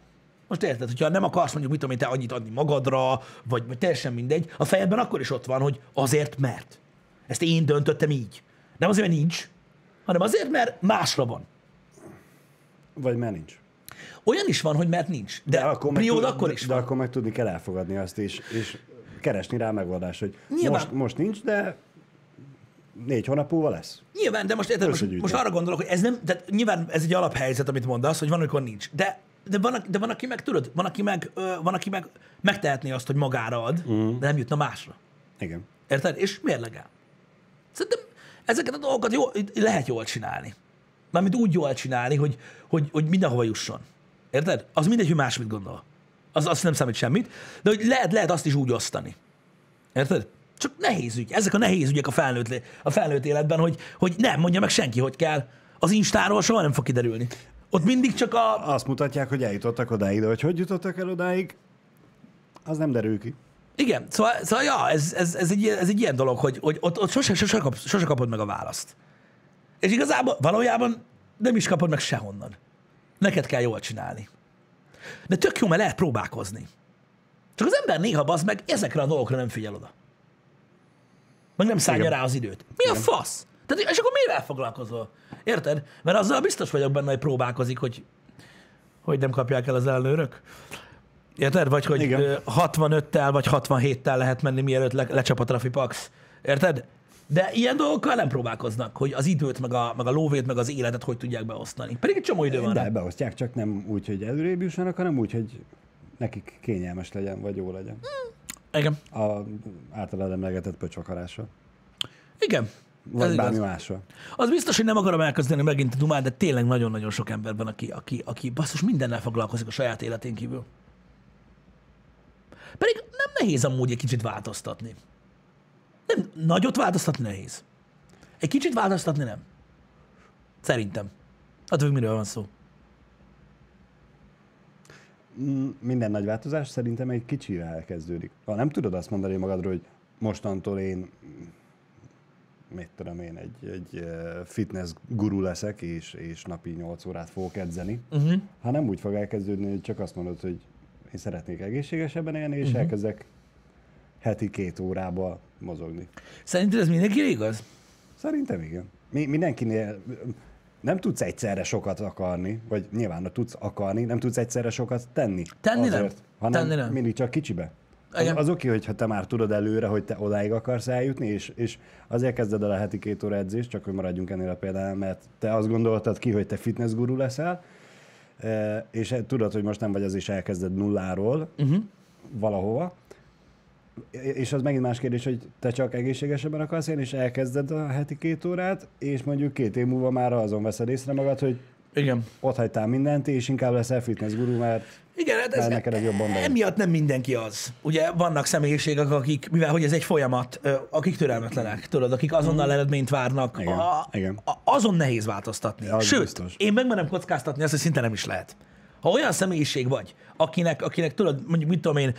most érted, hogyha nem akarsz mondjuk, mit tudom én, te annyit adni magadra, vagy, vagy teljesen mindegy, a fejedben akkor is ott van, hogy azért, mert. Ezt én döntöttem így. Nem azért, mert nincs, hanem azért, mert másra van. Vagy mert nincs. Olyan is van, hogy mert nincs. De, de akkor priód meg, akkor is de, van. De akkor meg tudni kell elfogadni azt is, és keresni rá megoldást, hogy most, most nincs, de... Négy hónap múlva lesz. Nyilván, de most, érted, most, most arra gondolok, hogy ez nem, tehát nyilván ez egy alaphelyzet, amit mondasz, hogy van, amikor nincs. De, de, van, de van, aki meg tudod, van, aki meg, ö, van, aki meg megtehetné azt, hogy magára ad, mm. de nem jutna másra. Igen. Érted? És mérlegel. Szerintem ezeket a dolgokat jó, lehet jól csinálni. Mármint úgy jól csinálni, hogy, hogy, hogy mindenhova jusson. Érted? Az mindegy, hogy más mit gondol. Az, az nem számít semmit, de hogy lehet, lehet azt is úgy osztani. Érted? Csak nehéz ügy. Ezek a nehéz ügyek a felnőtt, a felnőtt életben, hogy, hogy nem mondja meg senki, hogy kell. Az Instáról soha nem fog kiderülni. Ott mindig csak a... Azt mutatják, hogy eljutottak odáig, de hogy hogy jutottak el odáig, az nem derül ki. Igen. Szóval, szóval ja, ez, ez, ez, egy, ez egy ilyen dolog, hogy, hogy ott, ott sose, sose, kap, sose kapod meg a választ. És igazából valójában nem is kapod meg sehonnan. Neked kell jól csinálni. De tök jó, mert lehet próbálkozni. Csak az ember néha bazd meg, ezekre a dolgokra nem figyel oda. Meg nem szállja igen. rá az időt. Mi igen. a fasz? Tehát, és akkor mivel foglalkozol? Érted? Mert azzal biztos vagyok benne, hogy próbálkozik, hogy, hogy nem kapják el az ellenőrök. Érted? Vagy hogy igen. hatvanöttel vagy hatvanhéttel lehet menni, mielőtt le, lecsap a trafipax. Érted? De ilyen dolgokkal nem próbálkoznak, hogy az időt, meg a, meg a lóvét, meg az életet hogy tudják beosztani. Pedig egy csomó idő van. De beosztják, csak nem úgy, hogy előrébb jussanak, hanem úgy, hogy nekik kényelmes legyen, vagy jó legyen. Hmm. Igen. A általában emlegetett pöcsvakarással. Igen. Vagy bármi mással. Az biztos, hogy nem akarom elkezdeni megint a dumát, de tényleg nagyon-nagyon sok ember van, aki, aki, aki basszus mindennel foglalkozik a saját életén kívül. Pedig nem nehéz amúgy egy kicsit változtatni. Nem, nagyot változtatni nehéz. Egy kicsit változtatni nem. Szerintem. Hát, hogy miről van szó. minden nagy változás szerintem egy kicsivel elkezdődik. Ha nem tudod azt mondani magadról, hogy mostantól én, mit tudom én, egy, egy fitness guru leszek, és, és napi nyolc órát fogok edzeni, uh-huh. ha nem úgy fog elkezdődni, hogy csak azt mondod, hogy én szeretnék egészségesebben élni, és uh-huh. elkezdek heti két órába mozogni. Szerinted ez mindenkire igaz? Szerintem igen. Mi, mindenkinél nem tudsz egyszerre sokat akarni, vagy nyilván tudsz akarni, nem tudsz egyszerre sokat tenni. Tenni azért, nem. Hanem tenni nem. Mindig csak kicsibe. Az, az oké, hogyha te már tudod előre, hogy te odáig akarsz eljutni, és, és azért kezded el a heti két óra edzést, csak hogy maradjunk ennél a példánál, mert te azt gondoltad ki, hogy te fitness guru leszel, és tudod, hogy most nem vagy az, és elkezded nulláról uh-huh. valahova, és az megint más kérdés, hogy te csak egészségesebben akarsz én, és elkezded a heti két órát, és mondjuk két év múlva már azon veszed észre magad, hogy igen. ott hagytál mindent, és inkább leszel fitness guru, mert igen, hát ez neked ez jobban bejön. Emiatt nem mindenki az. Ugye vannak személyiségek, akik, mivel hogy ez egy folyamat, akik türelmetlenek, tudod, akik azonnal eredményt várnak, igen. A, igen. A, azon nehéz változtatni. Ja, sőt, biztos. Én megmerem kockáztatni azt, hogy szinte nem is lehet. Ha olyan személyiség vagy, akinek, akinek tudod, mondjuk mit tudom én,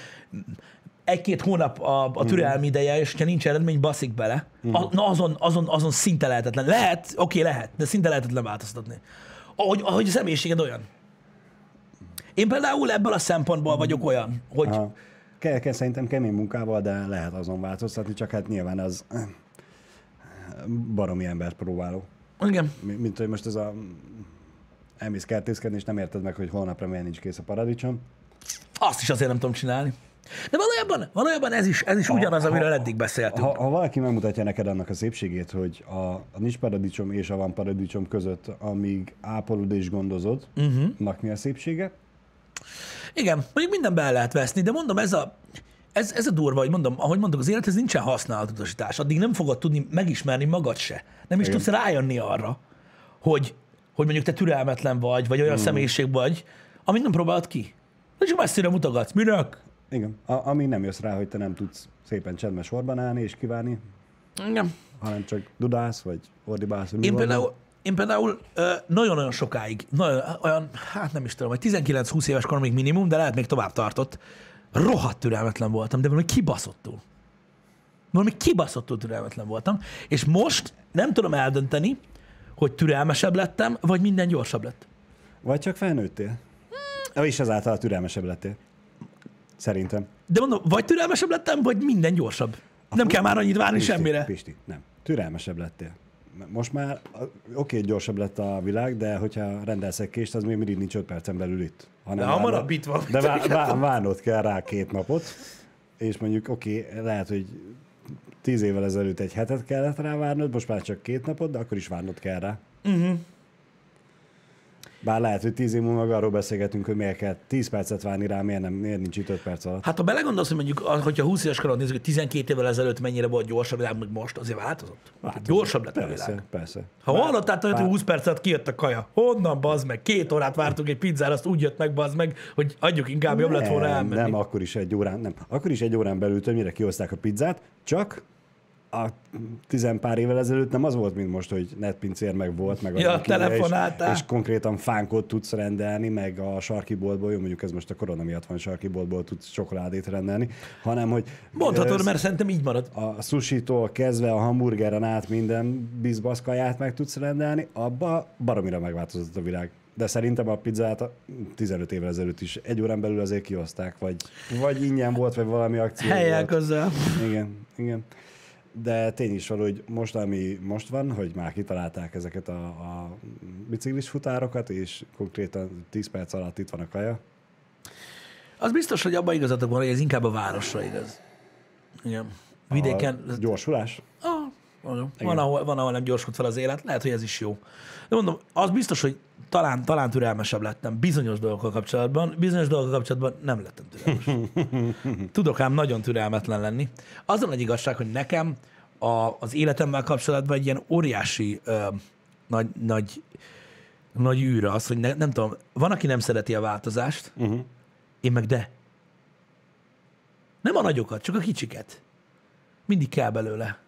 egy-két hónap a, a türelmi uh-huh. ideje, és ha nincs eredmény, baszik bele. Uh-huh. A, na azon, azon, azon szinte lehetetlen. Lehet, oké, okay, lehet, de szinte lehetetlen változtatni. Ahogy, ahogy a személyiséged olyan. Én például ebből a szempontból vagyok olyan, hogy... Kell, kell szerintem kemény munkával, de lehet azon változtatni, csak hát nyilván az baromi embert próbáló. Igen. Mint hogy most ez a... elmész kertészkedni, és nem érted meg, hogy holnapra miért nincs kész a paradicsom. Azt is azért nem tudom csinálni. De valójában, valójában ez is, ez is ugyanaz, amiről eddig beszéltünk. Ha, ha valaki megmutatja neked annak a szépségét, hogy a, a nincs paradicsom és a van paradicsom között, amíg ápolod és gondozod, uh-huh. annak mi a szépsége? Igen, mondjuk mindenbe el lehet veszni, de mondom, ez a, ez, ez a durva, hogy mondom, ahogy mondok, az élethez nincsen használatutasítás. Addig nem fogod tudni megismerni magad se. Nem is igen. tudsz rájönni arra, hogy, hogy mondjuk te türelmetlen vagy, vagy olyan hmm. személyiség vagy, amit nem próbálod ki. De csak messzire mutogatsz. Minek? Igen. A, ami nem jössz rá, hogy te nem tudsz szépen csendben sorban állni és kívánni, igen. hanem csak dudálsz, vagy ordibálsz, hogy mi én van. Például, én például ö, nagyon-nagyon sokáig, nagyon, olyan, hát nem is tudom, hogy tizenkilenc-húsz éves kor még minimum, de lehet még tovább tartott, rohadt türelmetlen voltam, de valami kibaszottul. Valami kibaszottul türelmetlen voltam, és most nem tudom eldönteni, hogy türelmesebb lettem, vagy minden gyorsabb lett. Vagy csak felnőttél. Hmm. És ezáltal türelmesebb lettél. Szerintem. De mondom, vagy türelmesebb lettem, vagy minden gyorsabb. A nem kell már annyit várni Pisti, semmire. Pisti, nem. Türelmesebb lettél. Most már oké, gyorsabb lett a világ, de hogyha rendelsz egy kést, az még mindig nincs öt percen belül itt. De hamarabb itt van. De vá- vá- várnod kell rá két napot, és mondjuk oké, lehet, hogy tíz évvel ezelőtt egy hetet kellett rá várnod, most már csak két napot, de akkor is várnod kell rá. Uh-huh. Bár lehet, hogy tíz év múlva arról beszélgetünk, hogy miért kell tíz percet várni rá, miért, nem, miért nincs itt öt perc alatt. Hát ha belegondolsz, hogy mondjuk, hogyha húsz éves korod nézzük, hogy tizenkét évvel ezelőtt mennyire volt gyorsabb világ, mint most, azért változott. változott. Gyorsabb lett persze, a világ. Persze. Ha hallottál, hogy húsz perc alatt kijött a kaja, honnan bazd meg? Két órát vártunk egy pizzára, azt úgy jött meg bazd meg, hogy adjuk inkább, nem, jobb lett volna elmenni. Nem, akkor is egy órán, nem. Akkor is egy órán belül többnyire kihozták a pizzát, csak... A tizen pár évvel ezelőtt nem az volt, mint most, hogy netpincér meg volt, meg ja, a telefonáltál. És, és konkrétan fánkot tudsz rendelni, meg a sarkiboltból, jó, mondjuk ez most a korona miatt van, sarkiboltból tudsz csokoládét rendelni, hanem hogy... Mondhatod, ez, mert szerintem így marad. A sushitól kezdve a hamburgeren át minden bizbaszkaját meg tudsz rendelni, abba baromira megváltozott a világ. De szerintem a pizzát tizenöt évvel ezelőtt is egy órán belül azért kihozták, vagy, vagy ingyen volt, vagy valami akció helyek volt. Hozzá. Igen, igen. De tény is való, hogy most, ami most van, hogy már kitalálták ezeket a, a biciklis futárokat, és konkrétan tíz perc alatt itt van a kaja. Az biztos, hogy abban igazatok van, hogy ez inkább a városra igaz. Igen. Vidéken... A gyorsulás? Ah, van, ahol, van, ahol nem gyorsult fel az élet. Lehet, hogy ez is jó. De mondom, az biztos, hogy talán, talán türelmesebb lettem bizonyos dolgokkal kapcsolatban, bizonyos dolgokkal kapcsolatban nem lettem türelmes. Tudok ám nagyon türelmetlen lenni. Az a nagy igazság, hogy nekem a, az életemmel kapcsolatban egy ilyen óriási ö, nagy, nagy, nagy űr az, hogy ne, nem tudom, van, aki nem szereti a változást, uh-huh. én meg de. Nem a nagyokat, csak a kicsiket. Mindig kell belőle.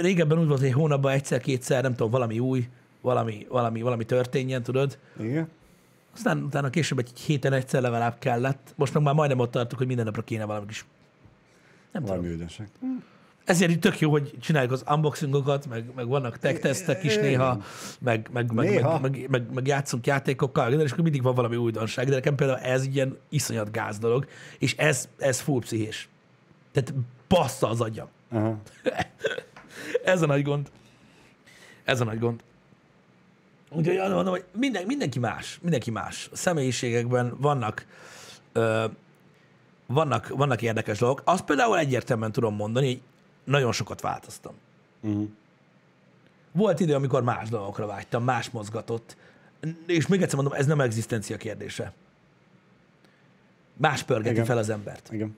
Régebben úgy volt, hogy hónapban egyszer-kétszer, nem tudom, valami új, valami, valami, valami történjen, tudod? Igen. Aztán utána később egy héten egyszer legalább kellett. Most meg már majdnem ott tartok, hogy minden napra kéne valami kis. Nem valami üdösek. Ezért itt tök jó, hogy csináljuk az unboxingokat, meg, meg vannak tech tesztek is néha, meg, meg, meg, néha. Meg, meg, meg, meg játszunk játékokkal, és akkor mindig van valami újdonság. De nekem például ez ilyen iszonyat gáz dolog, és ez, ez full pszichés. Tehát bassza az agyam. Aha. Ez a nagy gond. Ez a nagy gond. Úgyhogy azt mondom, hogy minden, mindenki más, mindenki más. A személyiségekben vannak, ö, vannak, vannak érdekes dolgok. Azt például egyértelműen tudom mondani, hogy nagyon sokat változtam. Uh-huh. Volt idő, amikor más dolgokra vágytam, más mozgatott, és még egyszer mondom, ez nem egzisztencia kérdése. Más pörgeti Igen. fel az embert. Igen.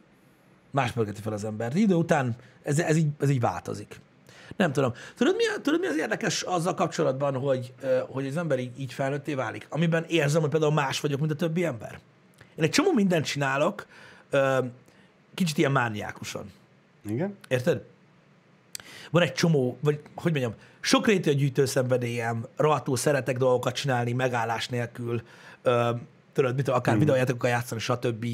Más pörgeti fel az embert. Idő után ez, ez, így, ez így változik. Nem tudom. Tudod mi, tudod, mi az érdekes azzal kapcsolatban, hogy, hogy az ember így, így felnőtté válik? Amiben érzem, hogy például más vagyok, mint a többi ember. Én egy csomó mindent csinálok, kicsit ilyen mániákusan. Igen. Érted? Van egy csomó, vagy hogy mondjam, sokrétű a gyűjtőszenvedélyem, rohadtul szeretek dolgokat csinálni, megállás nélkül, tudod, mit, akár mm. videójátékokkal játszani, stb.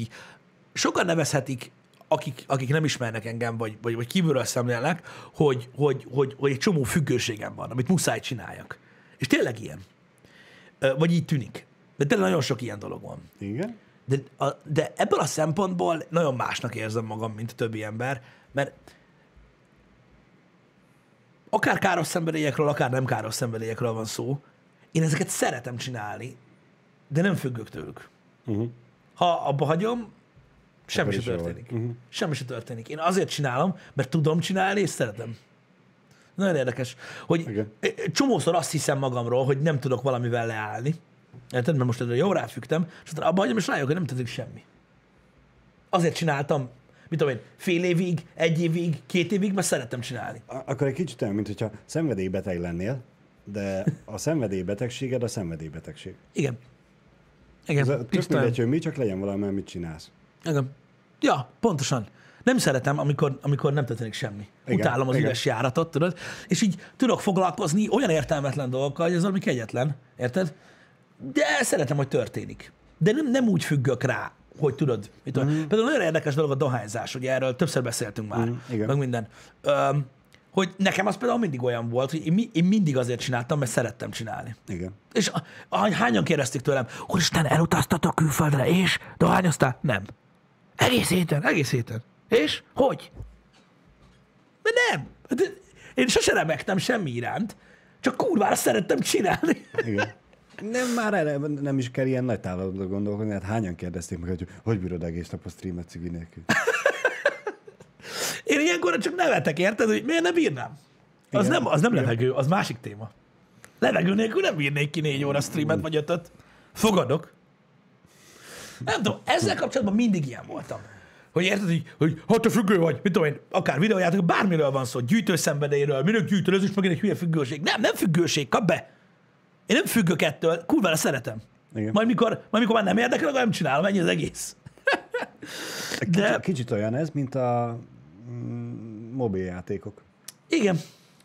Sokan nevezhetik, Akik, akik nem ismernek engem, vagy, vagy, vagy kívülről szemlélnek, hogy, hogy, hogy, hogy egy csomó függőségem van, amit muszáj csináljak. És tényleg ilyen. Vagy így tűnik. De tényleg nagyon sok ilyen dolog van. Igen. De, a, de ebből a szempontból nagyon másnak érzem magam, mint a többi ember, mert akár káros szenvedélyekről, akár nem káros szenvedélyekről van szó, én ezeket szeretem csinálni, de nem függök tőlük. Uh-huh. Ha abba hagyom, semmi se történik. Uh-huh. Semmi se történik. Én azért csinálom, mert tudom csinálni, és szeretem. Nagyon érdekes, hogy Igen. csomószor azt hiszem magamról, hogy nem tudok valamivel leállni. Érted? Mert most erről jól ráfügtem, és aztán abba hagyom, és rájövök, hogy nem tudok semmi. Azért csináltam, mit tudom én, fél évig, egy évig, két évig, mert szeretem csinálni. Akkor egy kicsit olyan, mint hogyha szenvedélybeteg lennél, de a szenvedélybetegséged a szenvedélybetegség. Igen. Igen. Tök mindegy, hogy mi, csak legyen valami, amit csinálsz. Igen. Ja, pontosan. Nem szeretem, amikor, amikor nem történik semmi. Igen, Utálom az igen. üres járatot, tudod? És így tudok foglalkozni olyan értelmetlen dolgokkal, hogy ez valami kegyetlen, érted? De szeretem, hogy történik. De nem, nem úgy függök rá, hogy tudod. Mit tudom. Mm. Például nagyon érdekes dolog a dohányzás, ugye erről többször beszéltünk már, mm, meg minden. Öm, hogy nekem az például mindig olyan volt, hogy én, én mindig azért csináltam, mert szerettem csinálni. Igen. És hányan kérdezték tőlem, úristen, elutaztatok külföldre, és dohányoztál? Nem. Egész héten, egész héten. És? Hogy? Mert nem. Én sose remektem semmi iránt, csak kurvára szerettem csinálni. Igen. Nem, már erre nem is kell ilyen nagy távlatban gondolkodni, hát hányan kérdezték meg, hogy hogy bírod egész nap a streamet cigi nélkül? Én ilyenkor csak nevetek, érted? Hogy miért nem bírnám? Az Igen. nem, az nem levegő, az másik téma. Levegő nélkül nem bírnék ki négy óra streamet vagy ötöt. Fogadok. Nem tudom, ezzel kapcsolatban mindig ilyen voltam. Hogy érted, hogy, hogy ha te függő vagy, mit tudom én, akár videójátok, bármiről van szó, gyűjtőszenvedélyről, minők gyűjtől, ez is megint egy hülye függőség. Nem, nem függőség, kap be. Én nem függök ettől, kurvára szeretem. Igen. Majd mikor, majd mikor már nem érdekel, akkor nem csinálom, ennyi az egész. De... Kicsit, kicsit olyan ez, mint a mobiljátékok. Igen.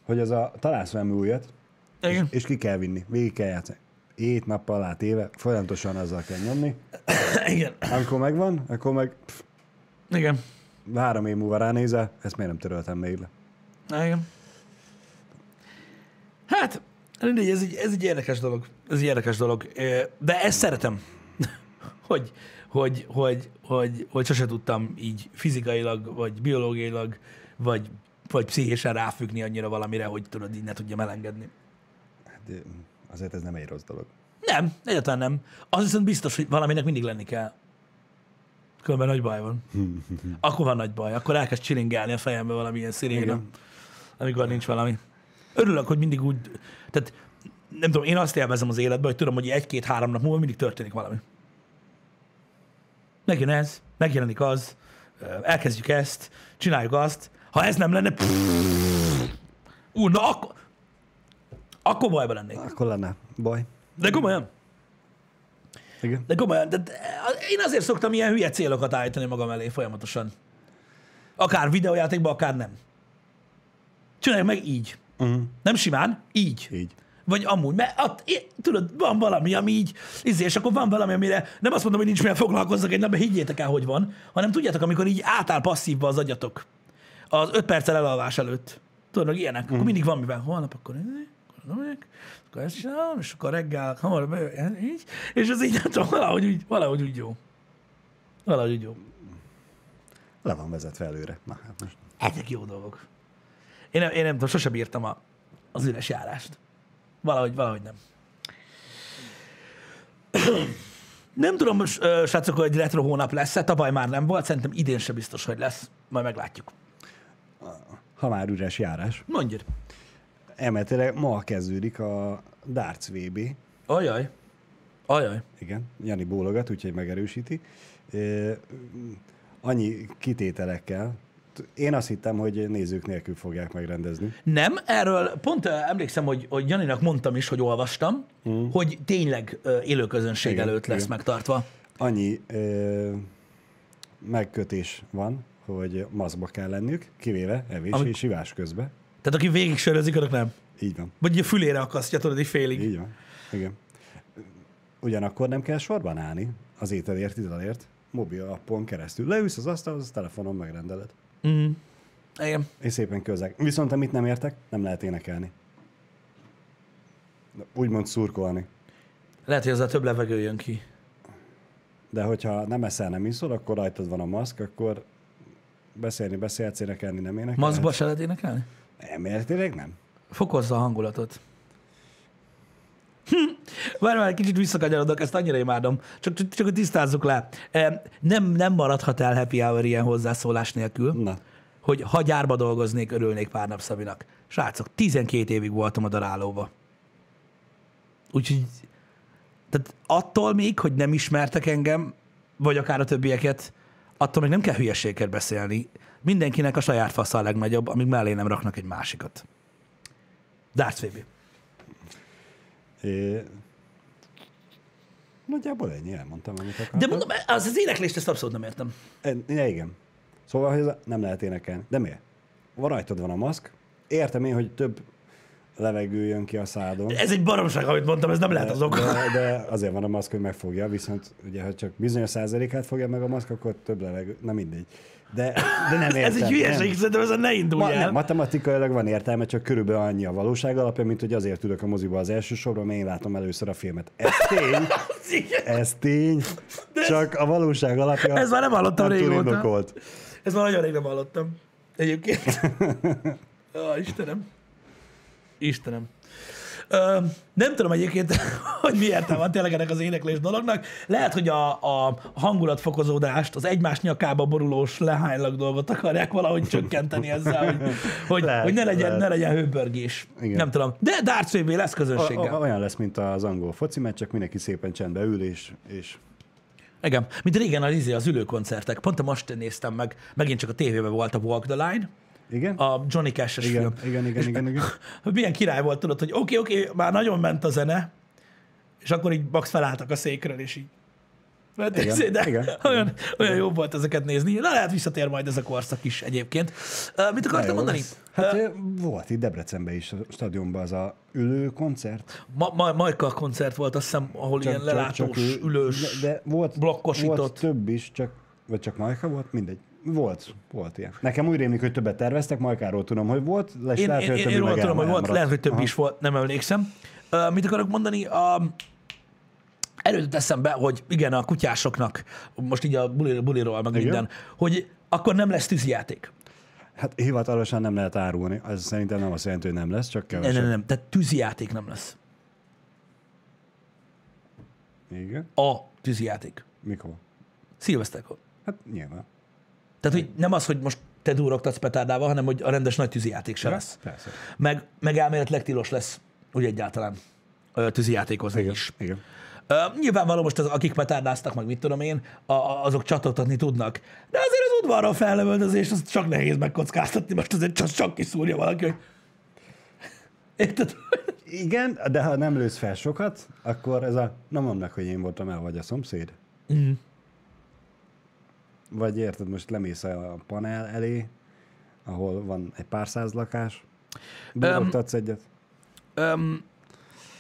Hogy az a találsz valami újat, és, és ki kell vinni, végig kell játszani. Hét nappal át éve, folyamatosan azzal kell nyomni. Igen. Amikor megvan, akkor meg... Pff, Igen. Három év múlva ránézel, ezt miért nem töröltem még le? Igen. Hát, mindegy, ez egy, ez egy érdekes dolog. Ez egy érdekes dolog. De ezt szeretem. hogy, hogy, hogy, hogy, hogy sose tudtam így fizikailag, vagy biológiailag, vagy, vagy pszichésen ráfüggni annyira valamire, hogy tudod, így ne tudjam elengedni. De... Azért ez nem egy rossz dolog. Nem, egyáltalán nem. Az viszont biztos, hogy valaminek mindig lenni kell. Különben nagy baj van. Akkor van nagy baj. Akkor elkezd csilingálni a fejembe valamilyen sziréna, amikor nincs valami. Örülök, hogy mindig úgy... Tehát nem tudom, én azt élvezem az életben, hogy tudom, hogy egy-két-három nap múlva mindig történik valami. Megjön ez, megjelenik az, elkezdjük ezt, csináljuk azt. Ha ez nem lenne... Ú, na akkor... Akkor bajban lennék. Akkor lenne baj. De komolyan. Igen. De komolyan. De én azért szoktam ilyen hülye célokat állítani magam elé folyamatosan. Akár videójátékban, akár nem. Csináljuk meg így. Uh-huh. Nem simán, így. Így. vagy amúgy, mert ott, tudod, van valami, ami így, izé, és akkor van valami, amire nem azt mondom, hogy nincs mivel foglalkozzak egy nap, mert higgyétek el, hogy van, hanem tudjátok, amikor így átáll passzívba az agyatok, az öt perccel elalvás előtt. Tudod, hogy ilyenek, mm. akkor mindig van mivel, holnap akkor... akkor ezt csinálom, és akkor reggel hamar be, így, és az így nem tudom, valahogy úgy, valahogy úgy jó. Valahogy úgy jó. Le van vezetve előre. Na, hát most. Ezek jó dolgok. Én nem, én nem tudom, sose bírtam a, az üres járást. Valahogy, valahogy nem. Nem tudom most, srácok, hogy retro hónap lesz-e, tavaly már nem volt, szerintem idén sem biztos, hogy lesz. Majd meglátjuk. Ha már üres járás. Mondjad. Emeltére ma kezdődik a Darts vé bé. Ajaj. Ajaj. Igen, Jani bólogat, úgyhogy megerősíti. Annyi kitételekkel. Én azt hittem, hogy nézők nélkül fogják megrendezni. Nem, erről pont emlékszem, hogy, hogy Janinak mondtam is, hogy olvastam, hmm. hogy tényleg élőközönség igen, előtt lesz igen. megtartva. Annyi ö, megkötés van, hogy maszkba kell lennünk, kivéve evés Ami... és ivás közben. Tehát aki végig sörözik, önök nem? Így van. Vagy a fülére akasztja, tudod, így félig. Így van, igen. Ugyanakkor nem kell sorban állni az ételért, italért, mobil appon keresztül. Leülsz az asztalhoz, az telefonon megrendeled. Mm. Igen. És szépen közeg. Viszont amit nem értek, nem lehet énekelni. Úgymond szurkolni. Lehet, hogy azzal több levegő jön ki. De hogyha nem eszel, nem iszol, akkor rajtad van a maszk, akkor beszélni beszélhetsz, énekelni nem énekelhetsz. Maszkba se lehet énekelni? Elméletileg nem. Fokozza a hangulatot. Várj már, egy kicsit visszakanyarodok, ezt annyira imádom. Csak, csak, csak tisztázzuk le. Nem, nem maradhat el happy hour ilyen hozzászólás nélkül, Na. hogy ha gyárba dolgoznék, örülnék pár nap Szabinak. Srácok, tizenkét évig voltam a darálóba. Úgyhogy tehát attól még, hogy nem ismertek engem, vagy akár a többieket, attól még nem kell hülyeséget beszélni. Mindenkinek a saját fasza a legnagyobb, amíg mellé nem raknak egy másikat. Darts vé bé. É... Nagyjából ennyi, elmondtam, amit akartam. De mondom, az az éneklést ezt abszolút nem értem. É, igen. Szóval, hogy nem lehet énekelni. De miért? Van rajtad van a maszk. Értem én, hogy több levegő jön ki a szádon. Ez egy baromság, amit mondtam, ez nem de, lehet az oka. De, de azért van a maszk, hogy megfogja, viszont ugye, ha csak bizonyos százalékát fogja meg a maszk, akkor több levegő, nem mindegy. De, de nem értem. Ez egy hülyeség, szerintem ezen ne indulj Ma, el. Nem, matematikailag van értelme, csak körülbelül annyi a valóság alapja, mint hogy azért ülök a moziba az első sorban, mert én látom először a filmet. Ez tény. Ez tény. Csak a valóság alapja. Ez már nem hallottam régóta. Ez már nagyon rég nem hallottam. Egyébként. Ó, Istenem. Istenem. Ö, nem tudom egyébként, hogy mi értelme van tényleg ennek az éneklés dolognak. Lehet, hogy a, a hangulatfokozódást, az egymás nyakába borulós lehánylag dolgot akarják valahogy csökkenteni ezzel, hogy, hogy, lehet, hogy ne legyen, ne legyen hőbörgés. Igen. Nem tudom. De Darts vé bé lesz közönséggel. O, olyan lesz, mint az angol foci, mert csak mindenki szépen csendbe ül, és... és... Igen. Mint régen az, az ülőkoncertek. Pont most néztem meg, megint csak a tévében volt a Walk the Line. Igen? A Johnny Cash-es igen, film. Igen, igen, és igen, igen. Milyen király volt, tudod, hogy oké, okay, oké, okay, már nagyon ment a zene, és akkor így max felálltak a székről, és így. Mert igen, szépen, igen, olyan, igen. olyan jó volt ezeket nézni. Na, lehet visszatér majd ez a korszak is egyébként. Uh, mit akartam mondani? Hát uh, volt itt Debrecenben is, a stadionban az a ülő koncert. Ma, ma, Majka koncert volt, azt hiszem, ahol csak, ilyen lelátós, csak, csak ülős, de, de volt, blokkosított. Volt több is, csak, vagy csak Majka volt, mindegy. Volt, volt ilyen. Nekem úgy rémlik, hogy többet terveztek, Majkáról tudom, hogy volt. Lesz, én lehet, én, hogy én róla tudom, hogy volt, lehet, hogy több Aha. is volt, nem emlékszem. Uh, mit akarok mondani? Uh, Erőt teszem be, hogy igen, a kutyásoknak, most így a bulir, buliról, meg igen? minden, hogy akkor nem lesz tűzjáték. Hát hivatalosan nem lehet árulni. Ez szerintem nem azt jelenti, hogy nem lesz, csak kevesebb. Nem, nem, nem. Tehát tűzjáték nem lesz. Igen? A tűzjáték. Mikor? Szilveszterkor. Hát nyilván. Tehát, hogy nem az, hogy most te durogtatsz petárdával, hanem hogy a rendes nagy tűzijáték se lesz. Persze. Meg, meg elméletleg tilos lesz, úgy egyáltalán tűzijátékozni igen, is. Igen. Uh, nyilvánvaló most az, akik petárdáztak, meg mit tudom én, a, a, azok csatogtatni tudnak. De azért az udvarra fellövöldözés, az csak nehéz megkockáztatni, most azért csak, csak kiszúrja valaki, hogy... Érted? Igen, de ha nem lősz fel sokat, akkor ez a nem mondnak, hogy én voltam el, vagy a szomszéd. Mm. Vagy érted, most lemész a panel elé, ahol van egy pár száz lakás, berogtatsz um, egyet. Um,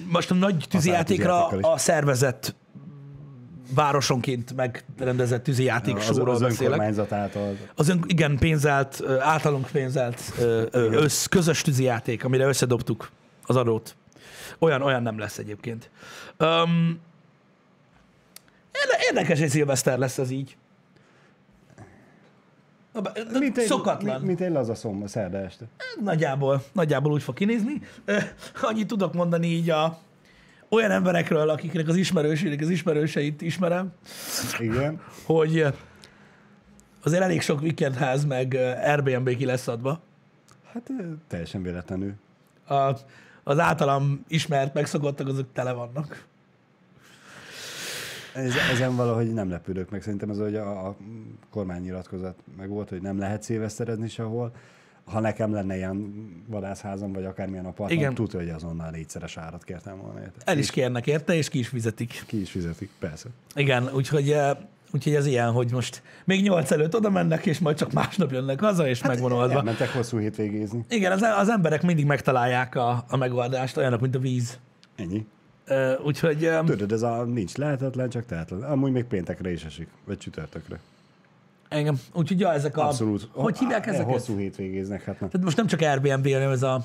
most a nagy tűzijátékra a, a szervezett városonként megrendezett tűzijátéksóról beszélek. Az ön, igen, pénzelt, általunk pénzelt össz, közös tűzijáték, amire összedobtuk az adót. Olyan, olyan nem lesz egyébként. Um, érdekes, hogy szilveszter lesz ez így. Mint egy, szokatlan. Mint egy lazaszom a szerda este. Nagyjából, nagyjából úgy fog kinézni. Annyit tudok mondani így a olyan emberekről, akiknek az ismerőseinek az ismerőseit ismerem, igen, hogy azért elég sok weekendház meg Airbnb ki lesz adva. Hát teljesen véletlenül. A, az általam ismert, megszokottak, azok tele vannak. Ezen valahogy nem lepődök meg. Szerintem az, hogy a, a kormánynyilatkozat meg volt, hogy nem lehet szilveszterezni sehol. Ha nekem lenne ilyen vadászházam, vagy akármilyen apartman, tudja, hogy azonnal négyszeres árat kértem volna. Érte. El is kérnek érte, és ki is fizetik. Ki is fizetik, persze. Igen, úgyhogy, úgyhogy ez ilyen, hogy most még nyolc előtt oda mennek, és majd csak másnap jönnek haza, és hát megvonulva. Nem mentek hosszú hétvégézni. Igen, az, az emberek mindig megtalálják a, a megoldást, olyanok, mint a víz. Ennyi. Uh, úgyhogy... Um, Tudod, ez a nincs lehetetlen, csak tehetlen. Amúgy még péntekre is esik, vagy csütörtökre. Engem. Úgyhogy ja, ezek a... Abszolút. Hogy hívják ezeket? Hosszú hétvégéznek. Hát nem. Tehát most nem csak Airbnb, hanem ez a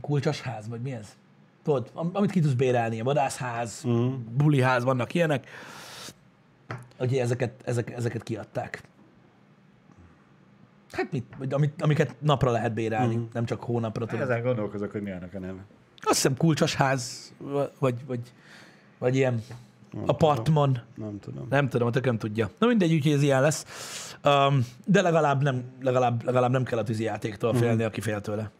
kulcsos ház, vagy mi ez? Tudod, amit ki tudsz bérelni, a vadászház, uh-huh. buliház, vannak ilyenek. Úgyhogy ezeket, ezek, ezeket kiadták. Hát mit? Amit, amiket napra lehet bérelni, uh-huh. nem csak hónapra. Tudod. Ezen gondolkozok, hogy mi annak a neve. Azt hiszem kulcsos ház, vagy, vagy, vagy ilyen nem apartman. Tudom. Nem tudom. Nem tudom, a tököm tudja. Na mindegy, úgyhogy ez ilyen lesz. Um, de legalább nem, legalább, legalább nem kell a tűzijátéktól félni, uh-huh. aki fél tőle.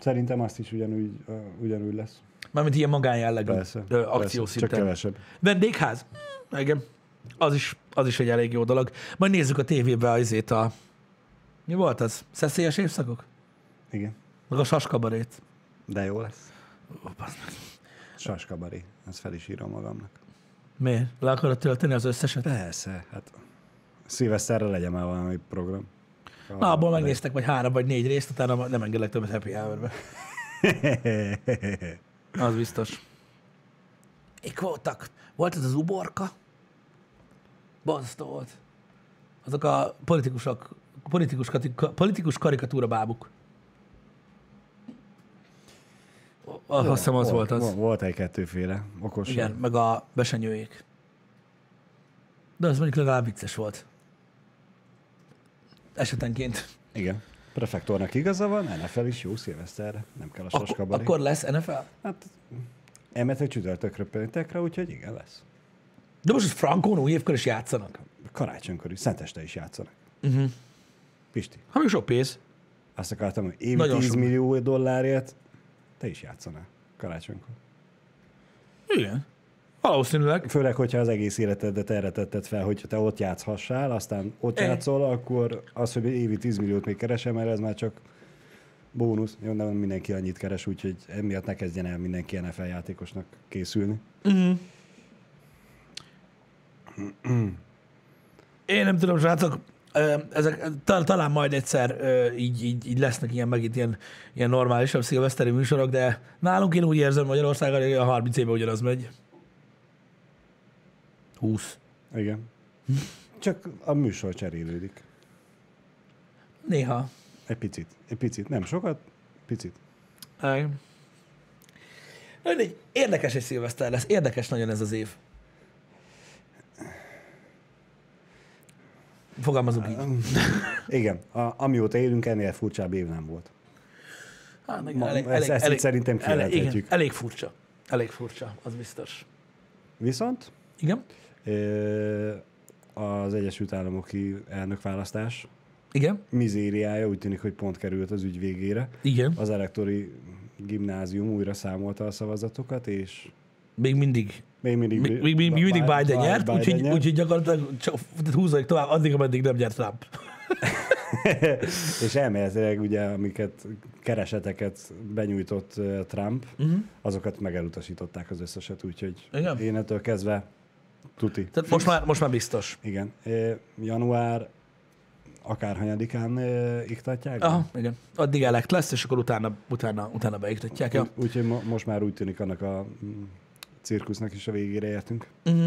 Szerintem azt is ugyanúgy, uh, ugyanúgy lesz. Mármint ilyen magánjellegű akció szinten. Csak kevesebb. Vendégház? Hm, igen. Az is, az is egy elég jó dolog. Majd nézzük a tévébe azért a... Mi volt az? Szeszélyes évszakok? Igen. Meg a saskabarét. De jó lesz. Saskabaré. Ezt fel is írom magamnak. Miért? Le akarod tölteni az összeset? Persze. Hát szilveszterre legyen már valami program. Na, abból megnéztek vagy három vagy négy részt, utána nem engedlek többet Happy Hour-be. Az biztos. Mik voltak? Volt ez az uborka? Basztó volt. Azok a politikusok, politikus, politikus karikatúra bábuk. Azt hiszem, az volt, volt az. Volt egy kettőféle. Okos. Igen, meg a besenyőjék. De az mondjuk legalább vicces volt. Esetenként. Igen. Prefektornak igaza van, en ef el is jó szilveszterre. Nem kell a saskabari. Akkor lesz en ef el? Hát elmetek csütörtökre, péntekre, úgyhogy igen, lesz. De most, hogy Frankón új évkor is játszanak? Karácsonykor is, szenteste is játszanak. Uh-huh. Pisti. Ha még sok pénz. Azt akartam, hogy évi nagyon tíz millió dollárért te is játszanál karácsonykor. Igen. Valószínűleg. Főleg, hogyha az egész életedet erre tetted fel, hogyha te ott játszhassál, aztán ott Egy. játszol, akkor az, hogy évi tíz milliót még keresem, mert ez már csak bónusz. Jó, nem mindenki annyit keres, úgyhogy emiatt ne kezdjen el mindenki en ef el játékosnak készülni. Uh-huh. Én nem tudom, srácok. Ezek, talán majd egyszer így, így, így lesznek ilyen, megint ilyen, ilyen normálisabb szilveszteri műsorok, de nálunk én úgy érzem Magyarországon, hogy a harminc éve ugyanaz megy. húsz Igen. Csak a műsor cserélődik. Néha. Egy picit. Egy picit. Nem sokat, picit. Igen. Érdekes egy szilveszter lesz. Érdekes nagyon ez az év. Fogalmazunk így. Igen. A, amióta élünk, ennél furcsább év nem volt. Hát, igen, Ma, elég, ezt elég, elég, szerintem kijelenthetjük. Elég, elég furcsa. Elég furcsa, az biztos. Viszont igen. Az Egyesült Államoki elnökválasztás igen. mizériája úgy tűnik, hogy pont került az ügy végére. Igen. Az elektori gimnázium újra számolta a szavazatokat, és még mindig Még mindig, még, még, még mindig Biden, Biden nyert, úgyhogy úgy, gyakorlatilag húzzanak tovább, addig, ameddig nem nyert Trump. És elméletileg ugye, amiket kereseteket benyújtott uh, Trump, uh-huh. azokat megelutasították az összeset, úgyhogy igen. én ettől kezdve tuti. Tehát most már, most már biztos. Igen. Január akárhanyadikán iktatják? Aha, igen. Addig elekt lesz, és akkor utána, utána, utána beiktatják. Ja. Úgyhogy mo most már úgy tűnik annak a cirkusznak is a végére értünk. Mm.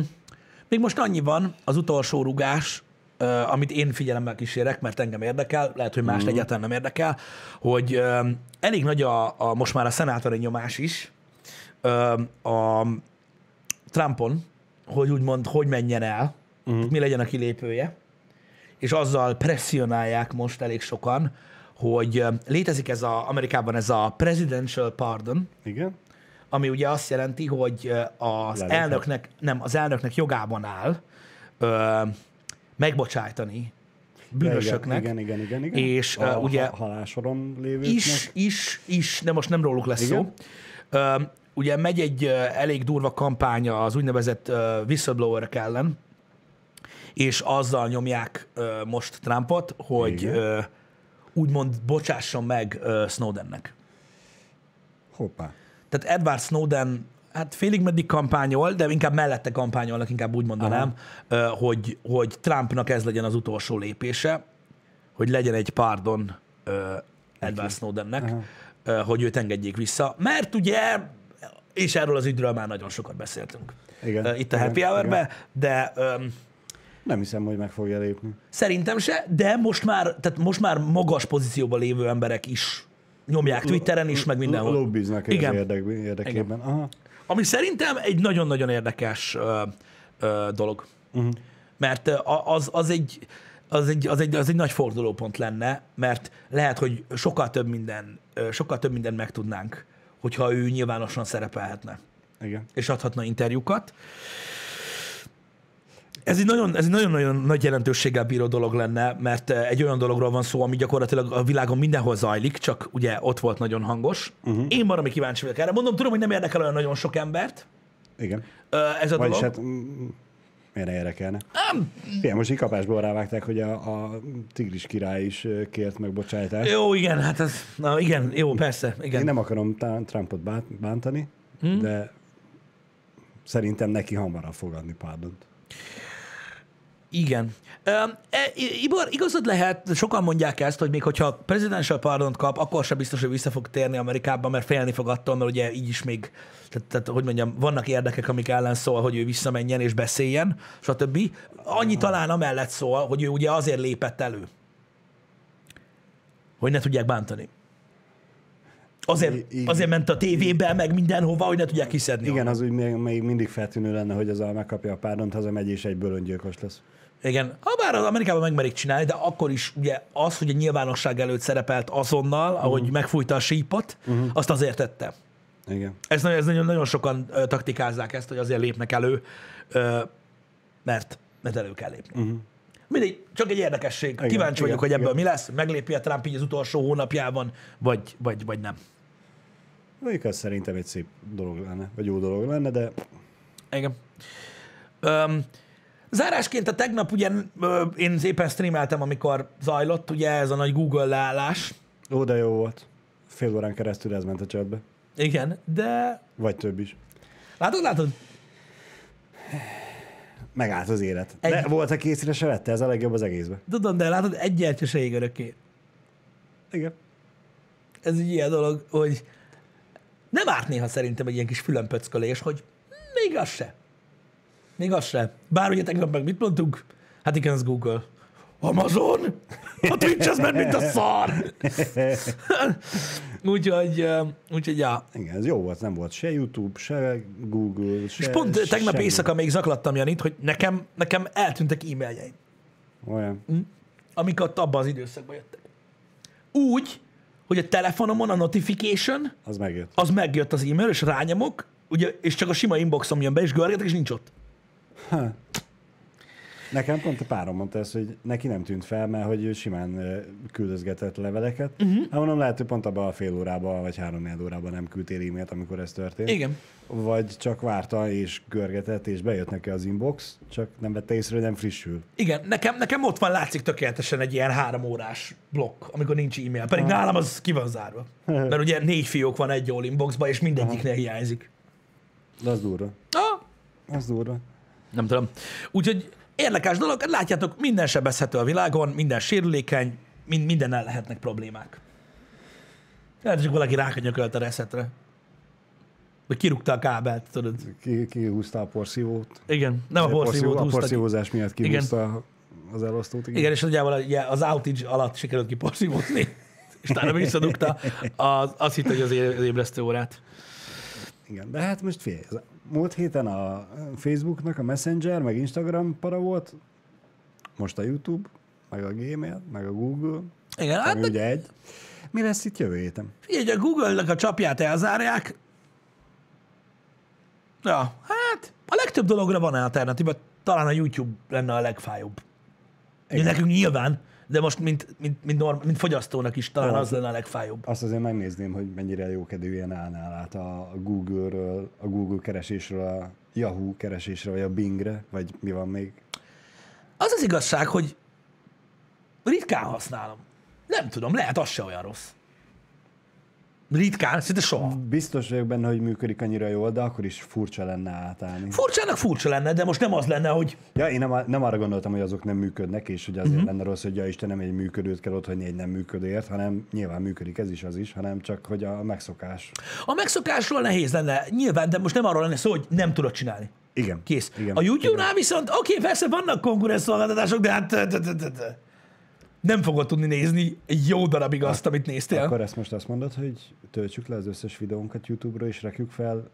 Még most annyi van, az utolsó rugás, uh, amit én figyelemmel kísérek, mert engem érdekel, lehet, hogy más mm. egyáltalán nem érdekel, hogy uh, elég nagy a, a most már a szenátori nyomás is uh, a Trumpon, hogy úgymond, hogy menjen el, mm. mi legyen a kilépője, és azzal presszionálják most elég sokan, hogy létezik ez a, Amerikában ez a presidential pardon, igen, ami ugye azt jelenti, hogy az Lelőthet. elnöknek, nem, az elnöknek jogában áll ö, megbocsájtani bűnösöknek, igen, igen, igen, igen. és a, ugye a halálsoron lévőknek is, is, is, de most nem róluk lesz igen. szó. Ö, ugye megy egy elég durva kampánya az úgynevezett whistleblowerek ellen, és azzal nyomják ö, most Trumpot, hogy ö, úgymond bocsásson meg ö, Snowdennek. Hoppá. Tehát Edward Snowden, hát félig meddig kampányol, de inkább mellette kampányolnak, inkább úgy mondanám, ö, hogy, hogy Trumpnak ez legyen az utolsó lépése, hogy legyen egy pardon ö, Edward Snowdennek, ö, hogy őt engedjék vissza, mert ugye, és erről az ügyről már nagyon sokat beszéltünk. Igen. Itt a Happy Hour-ben, de... Ö, nem hiszem, hogy meg fogja lépni. Szerintem se, de most már, tehát most már magas pozícióban lévő emberek is nyomják Twitteren is, meg mindenhol. Lobbiznak érdekében. Aha. Ami szerintem egy nagyon-nagyon érdekes ö, ö, dolog. Uh-huh. Mert az, az, egy, az, egy, az, egy, az egy nagy fordulópont lenne, mert lehet, hogy sokkal több minden, sokkal több mindent megtudnánk, hogyha ő nyilvánosan szerepelhetne. Igen. És adhatna interjúkat. Ez egy nagyon-nagyon nagy jelentőséggel bíró dolog lenne, mert egy olyan dologról van szó, ami gyakorlatilag a világon mindenhol zajlik, csak ugye ott volt nagyon hangos. Uh-huh. Én baromi kíváncsi vagyok erre. Mondom, tudom, hogy nem érdekel olyan nagyon sok embert. Igen. Ez a Vagyis dolog. Hát, miért ne érdekelne? Um, igen, most így kapásból rávágták, hogy a, a Tigris király is kért megbocsájtást. Jó, igen, hát ez, na igen, jó, persze, igen. Én nem akarom Trumpot bántani, hmm? de szerintem neki hamarabb fogadni pardont. Igen. Ibor, igazad lehet, sokan mondják ezt, hogy még hogyha presidential pardont kap, akkor sem biztos, hogy vissza fog térni Amerikába, mert félni fog attól, mert ugye így is még, tehát, tehát hogy mondjam, vannak érdekek, amik ellen szól, hogy ő visszamenjen és beszéljen, stb. Annyi talán amellett szól, hogy ő ugye azért lépett elő, hogy ne tudják bántani. Azért, azért ment a tévébe, meg mindenhova, hogy ne tudják kiszedni. Igen, onnan. Az úgy még, még mindig feltűnő lenne, hogy az a megkapja a pardont, hazamegy és egyből öngyilkos lesz. Igen. Habár az Amerikában megmerik csinálni, de akkor is ugye az, hogy a nyilvánosság előtt szerepelt azonnal, uh-huh. ahogy megfújta a sípot, uh-huh. azt azért tette. Igen. Ez nagyon, nagyon sokan uh, taktikázzák ezt, hogy azért lépnek elő, uh, mert, mert elő kell lépni. Uh-huh. Mindegy, csak egy érdekesség. Igen, Kíváncsi igen, vagyok, hogy ebből igen. mi lesz. Meglépi a Trump így az utolsó hónapjában, vagy, vagy, vagy nem. Mondjuk az szerintem egy szép dolog lenne, vagy jó dolog lenne, de... Igen. Öm, zárásként a tegnap ugye én szépen streameltem, amikor zajlott, ugye ez a nagy Google leállás. Ó, de jó volt. Fél órán keresztül ez ment a chatbe. Igen, de... Vagy több is. Látod, látod? Megállt az élet. Egy... De volt, aki észre se vette, ez a legjobb az egészben. Tudom, de látod, egyértelműség örökké. Igen. Ez egy ilyen dolog, hogy nem árt néha szerintem egy ilyen kis fülönpöckölés, hogy még az se. Még az se. Bár ugye tegnap meg mit mondtunk? Hát igen, az Google. Amazon? A Twitch az ment, mint a szar! úgyhogy, úgyhogy, ja. Igen, ez jó volt, nem volt se YouTube, se Google, se... És pont se tegnap se éjszaka még zaklattam Janit, hogy nekem, nekem eltűntek e-mailjeim. Olyan. Amik ott abban az időszakban jöttek. Úgy, hogy a telefonomon a notification... Az megjött. Az megjött az e-mail, és rányomok, ugye, és csak a sima inboxom jön be, és görgetek, és nincs ott. Ha. Nekem pont a párom mondta ezt, hogy neki nem tűnt fel, mert hogy ő simán küldözgetett leveleket. Uh-huh. Hát mondom, lehet, hogy pont abban a fél órában, vagy három-négy órában nem küldtél e-mailt, amikor ez történt. Igen. Vagy csak várta, és görgetett, és bejött neki az inbox, csak nem vette észre, hogy nem frissül. Igen, nekem, nekem ott van, látszik tökéletesen egy ilyen három órás blokk, amikor nincs e-mail. Pedig Aha. nálam az ki van zárva. Mert ugye négy fiók van egy all inboxban, és mindegyiknél hiányzik. De az durva. Ah. Az durva. Nem tudom. Úgyhogy Érdekes dolog, látjátok, minden sebezhető a világon, minden sérülékeny, mind, mindennel lehetnek problémák. Lehet, hogy valaki rákanyökölt a reszetre. Vagy kirúgta a kábelt, tudod. Ki, ki húzta a porszívót. Igen, nem a porszívót húzta. A porszívózás miatt kihúzta az elosztót. Igen, igen, és ugye az outage alatt sikerült kiporszívózni, és talán visszadugta az, azt hitt, hogy az ébresztő órát. Igen, de hát most figyelj, múlt héten a Facebooknak a Messenger, meg Instagram para volt, most a YouTube, meg a Gmail, meg a Google, igen, hát meg ugye egy. Mi lesz itt jövő héten? Figyelj, a Google-nak a csapját elzárják. Ja, hát a legtöbb dologra van alternatíva, talán a YouTube lenne a legfájóbb. Igen. Nekünk nyilván, de most mint, mint, mint, norm, mint fogyasztónak is talán az, az lenne a legfájóbb. Azt azért megnézném, hogy mennyire jókedvűen állnál át a Google-ről, a Google keresésről, a Yahoo keresésről, vagy a Bingre, vagy mi van még? Az az igazság, hogy ritkán használom. Nem tudom, lehet az se olyan rossz. Ritkán, szinte soha. Biztos vagyok benne, hogy működik annyira jól, de akkor is furcsa lenne átállni. Furcsának furcsa lenne, de most nem az lenne, hogy... Ja, én nem, nem arra gondoltam, hogy azok nem működnek, és hogy azért uh-huh. lenne rossz, hogy ja Istenem, egy működőt kell otthagyni egy nem működőért, hanem nyilván működik ez is, az is, hanem csak, hogy a megszokás. A megszokásról nehéz lenne, nyilván, de most nem arról lenne szó, hogy nem tudod csinálni. Igen. Kész. Igen. A YouTube-nál viszont, oké, persze vannak konkurens szolgáltatások, de hát... Nem fogod tudni nézni egy jó darabig azt, amit néztél. Akkor ezt most azt mondod, hogy töltsük le az összes videónkat YouTube-ra, és rakjuk fel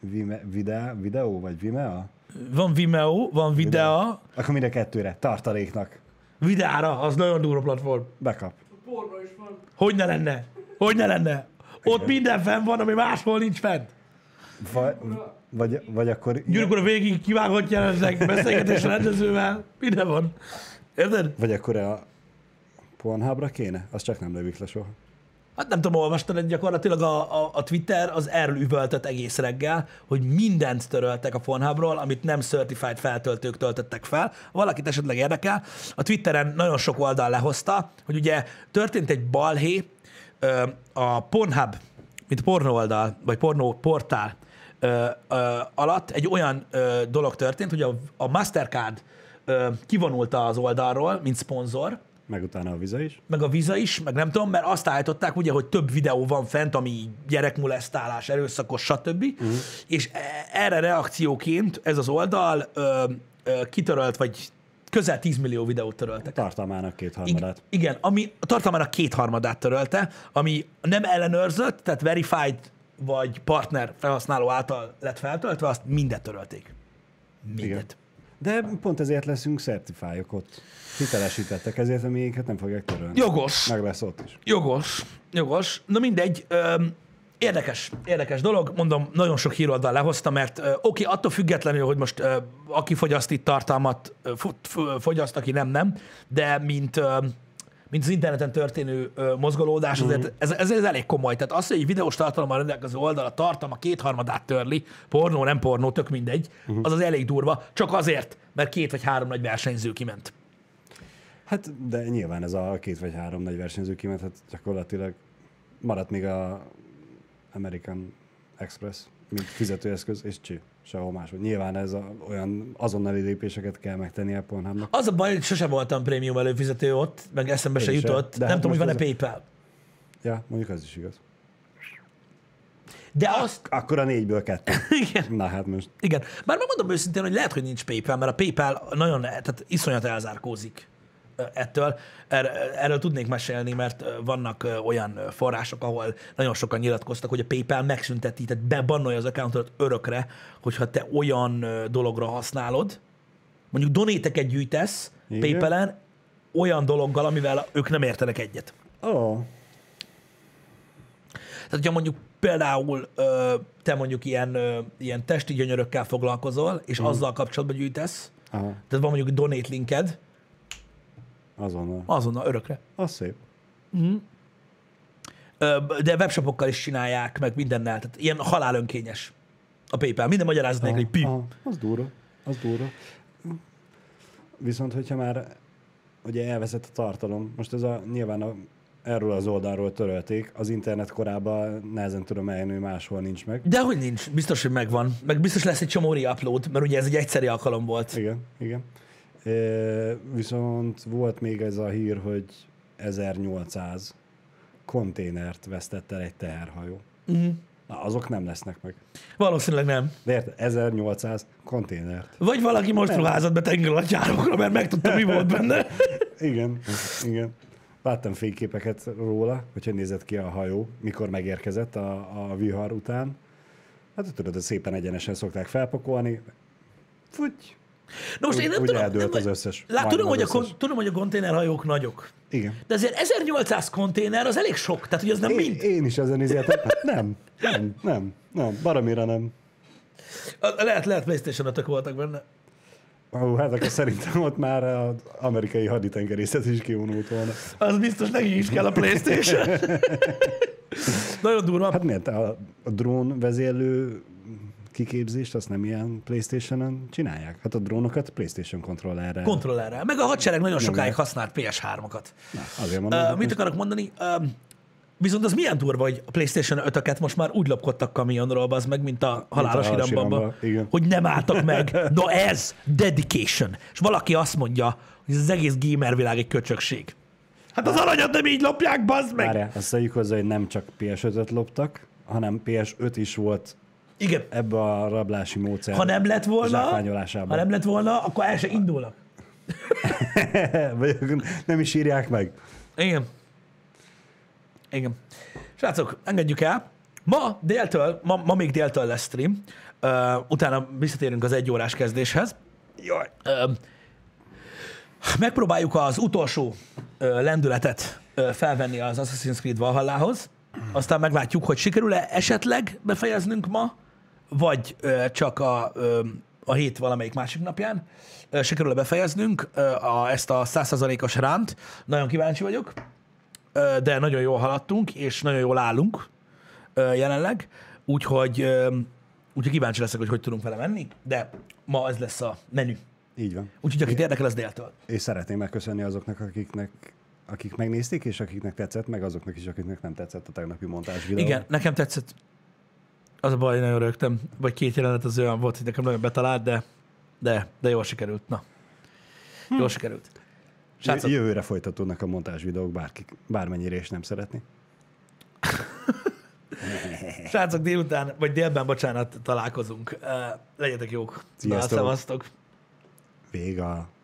Vime, videó, videó, vagy Vimeo? Van Vimeo, van Videó. Videó. Akkor mind a kettőre, tartaléknak. Videára, az nagyon durva platform. Bekap. Porra is van. Hogy ne lenne? Hogy ne lenne? Ott minden fenn van, ami máshol nincs fent. Vagy, vagy, vagy akkor... Gyurkora végig kivághatja ezek beszélgetés rendezővel. Minden van. Érted? Vagy akkor a Pornhubra kéne? Az csak nem lövik le soha. Hát nem tudom, olvastad, hogy gyakorlatilag a, a, a Twitter az erről üvöltött egész reggel, hogy mindent töröltek a Pornhubról, amit nem certified feltöltők töltöttek fel. Valakit esetleg érdekel. A Twitteren nagyon sok oldal lehozta, hogy ugye történt egy balhé, a Pornhub, mint pornó oldal, vagy pornó portál alatt egy olyan dolog történt, hogy a, a Mastercard kivonulta az oldalról, mint szponzor. Meg utána a Visa is. Meg a Visa is, meg nem tudom, mert azt állították ugye, hogy több videó van fent, ami gyerekmolesztálás, erőszakos, stb. Uh-huh. És erre reakcióként ez az oldal ö, ö, kitörölt, vagy közel tíz millió videót töröltek. Tartalmának kétharmadát. I- igen, ami a tartalmának kétharmadát törölte, ami nem ellenőrzött, tehát verified vagy partner felhasználó által lett feltöltve, azt mindet törölték. Mindet. Igen. De pont ezért leszünk certifályok ott. Hitelesítettek, ezért a miénket nem fogják törölni. Jogos. Meg lesz ott is. Jogos. Jogos. Na mindegy, öm, érdekes, érdekes dolog. Mondom, nagyon sok híroldal lehozta, mert ö, oké, attól függetlenül, hogy most ö, aki fogyaszt itt tartalmat, ö, fogyaszt, aki nem, nem, de mint, ö, mint az interneten történő ö, mozgolódás, mm-hmm. azért ez, ez, ez elég komoly. Tehát az, hogy egy videós tartalommal rendelkező oldal a tartalma kétharmadát törli, pornó, nem pornó, tök mindegy, mm-hmm. az az elég durva, csak azért, mert két vagy három nagy versenyző kiment. Hát, de nyilván ez a két vagy három nagy versenyző kiment, hát gyakorlatilag maradt még a American Express, mint fizetőeszköz, és cső, sehol máshol. Nyilván ez a, olyan azonnali lépéseket kell megtenni a Pornhubnak. Az a baj, hogy sose voltam prémium előfizető ott, meg eszembe se jutott. Nem tudom, hogy van-e PayPal. Ja, mondjuk az is igaz. De azt... Akkor a négyből kettő. Igen. Na hát most. Igen. Bár megmondom őszintén, hogy lehet, hogy nincs PayPal, mert a PayPal nagyon, tehát iszonyat elzárkózik ettől. Erről tudnék mesélni, mert vannak olyan források, ahol nagyon sokan nyilatkoztak, hogy a PayPal megszünteti, tehát bebannolja az accountot örökre, hogyha te olyan dologra használod, mondjuk donéteket gyűjtesz PayPal-en olyan dologgal, amivel ők nem értenek egyet. Oh. Tehát, hogyha mondjuk például te mondjuk ilyen, ilyen testi gyönyörökkel foglalkozol, és mm. azzal kapcsolatban gyűjtesz, aha. tehát van mondjuk donate linked, azonnal. Azonnal, örökre. Az szép. Mm. De webshopokkal is csinálják, meg mindennel. Tehát ilyen halálönkényes a PayPal. Minden magyarázat nélkül, hogy pim. Az durva. Az durva. Viszont, hogyha már ugye elveszett a tartalom, most ez a, nyilván a, erről az oldalról törölték, az internet korában nehezen tudom eljönni, hogy máshol nincs meg. De hogy nincs, biztos, hogy megvan. Meg biztos lesz egy csomó re-upload, mert ugye ez egy egyszeri alkalom volt. Igen, igen. Viszont volt még ez a hír, hogy ezernyolcszáz konténert vesztett el egy teherhajó. Uh-huh. Na, azok nem lesznek meg. Valószínűleg nem. De érted? ezernyolcszáz konténert. Vagy valaki most ruházott be tengeralattjárokra, mert megtudta, mi volt benne. Igen, igen. Láttam fényképeket róla, hogyha nézett ki a hajó, mikor megérkezett a, a vihar után. Hát tudod, szépen egyenesen szokták felpakolni. Fugy! Na most úgy, én nem tudom, eldőlt nem, az összes. Lát, tudom, az hogy összes. A, tudom, hogy a konténerhajók nagyok. Igen. De azért ezernyolcszáz konténer az elég sok, tehát hogy az nem én, mind. Én is ezen izéltem. Nem, nem, nem, nem, baromira nem. Lehet, lehet PlayStation ötök voltak benne. Ó, hát akkor szerintem ott már az amerikai haditengerészet is kivonult volna. Az biztos, neki is kell a PlayStation. Nagyon durva. Hát miért a, a drón vezérlő kiképzést, azt nem ilyen PlayStation-on csinálják. Hát a drónokat PlayStation kontrollerrel. Kontrollerrel. Meg a hadsereg nagyon sokáig használt pé es hármakat. Na, mondom, uh, mit akarok mondani? Uh, viszont az milyen durva, hogy a PlayStation ötöket most már úgy lopkodtak kamionról, az meg, mint a halálos irambamba, hogy nem álltak meg. Na ez dedication. És valaki azt mondja, hogy ez az egész gamervilág egy köcsökség. Hát az aranyat nem így lopják, bazd meg! Várjál, azt mondjuk hozzá, hogy nem csak pé es ötöt loptak, hanem pé es öt is volt. Igen. Ebbe a rablási módszer. Ha nem lett volna, ha nem lett volna, akkor el se indulnak. Nem is írják meg. Igen. Igen. Srácok, engedjük el. Ma déltől, ma, ma még déltől lesz stream. Uh, utána visszatérünk az egy órás kezdéshez. Jaj. Uh, megpróbáljuk az utolsó uh, lendületet uh, felvenni az Assassin's Creed Valhallához. Aztán meglátjuk, hogy sikerül-e esetleg befejeznünk ma, vagy ö, csak a, ö, a hét valamelyik másik napján ö, sikerül-e befejeznünk ö, a, ezt a száz százalékos ránt. Nagyon kíváncsi vagyok, ö, de nagyon jól haladtunk, és nagyon jól állunk ö, jelenleg, úgyhogy, ö, úgyhogy kíváncsi leszek, hogy hogy tudunk vele menni, de ma ez lesz a menü. Így van. Úgyhogy akit érdekel, az déltől. És szeretném megköszönni azoknak, akiknek... akik megnézték, és akiknek tetszett, meg azoknak is, akiknek nem tetszett a tegnapi montázs videó. Igen, nekem tetszett. Az a baj, hogy nagyon rögtem. Vagy két jelenet az olyan volt, hogy nekem nagyon betalált, de, de, de jól sikerült. Na, hm. Jól sikerült. Sácot. Jövőre folytatódnak a montázs videók, bárki, bármennyire is nem szeretni. Srácok, délután, vagy délben, bocsánat, találkozunk. Legyetek jók. Sziasztok. Na, szevasztok. Vége.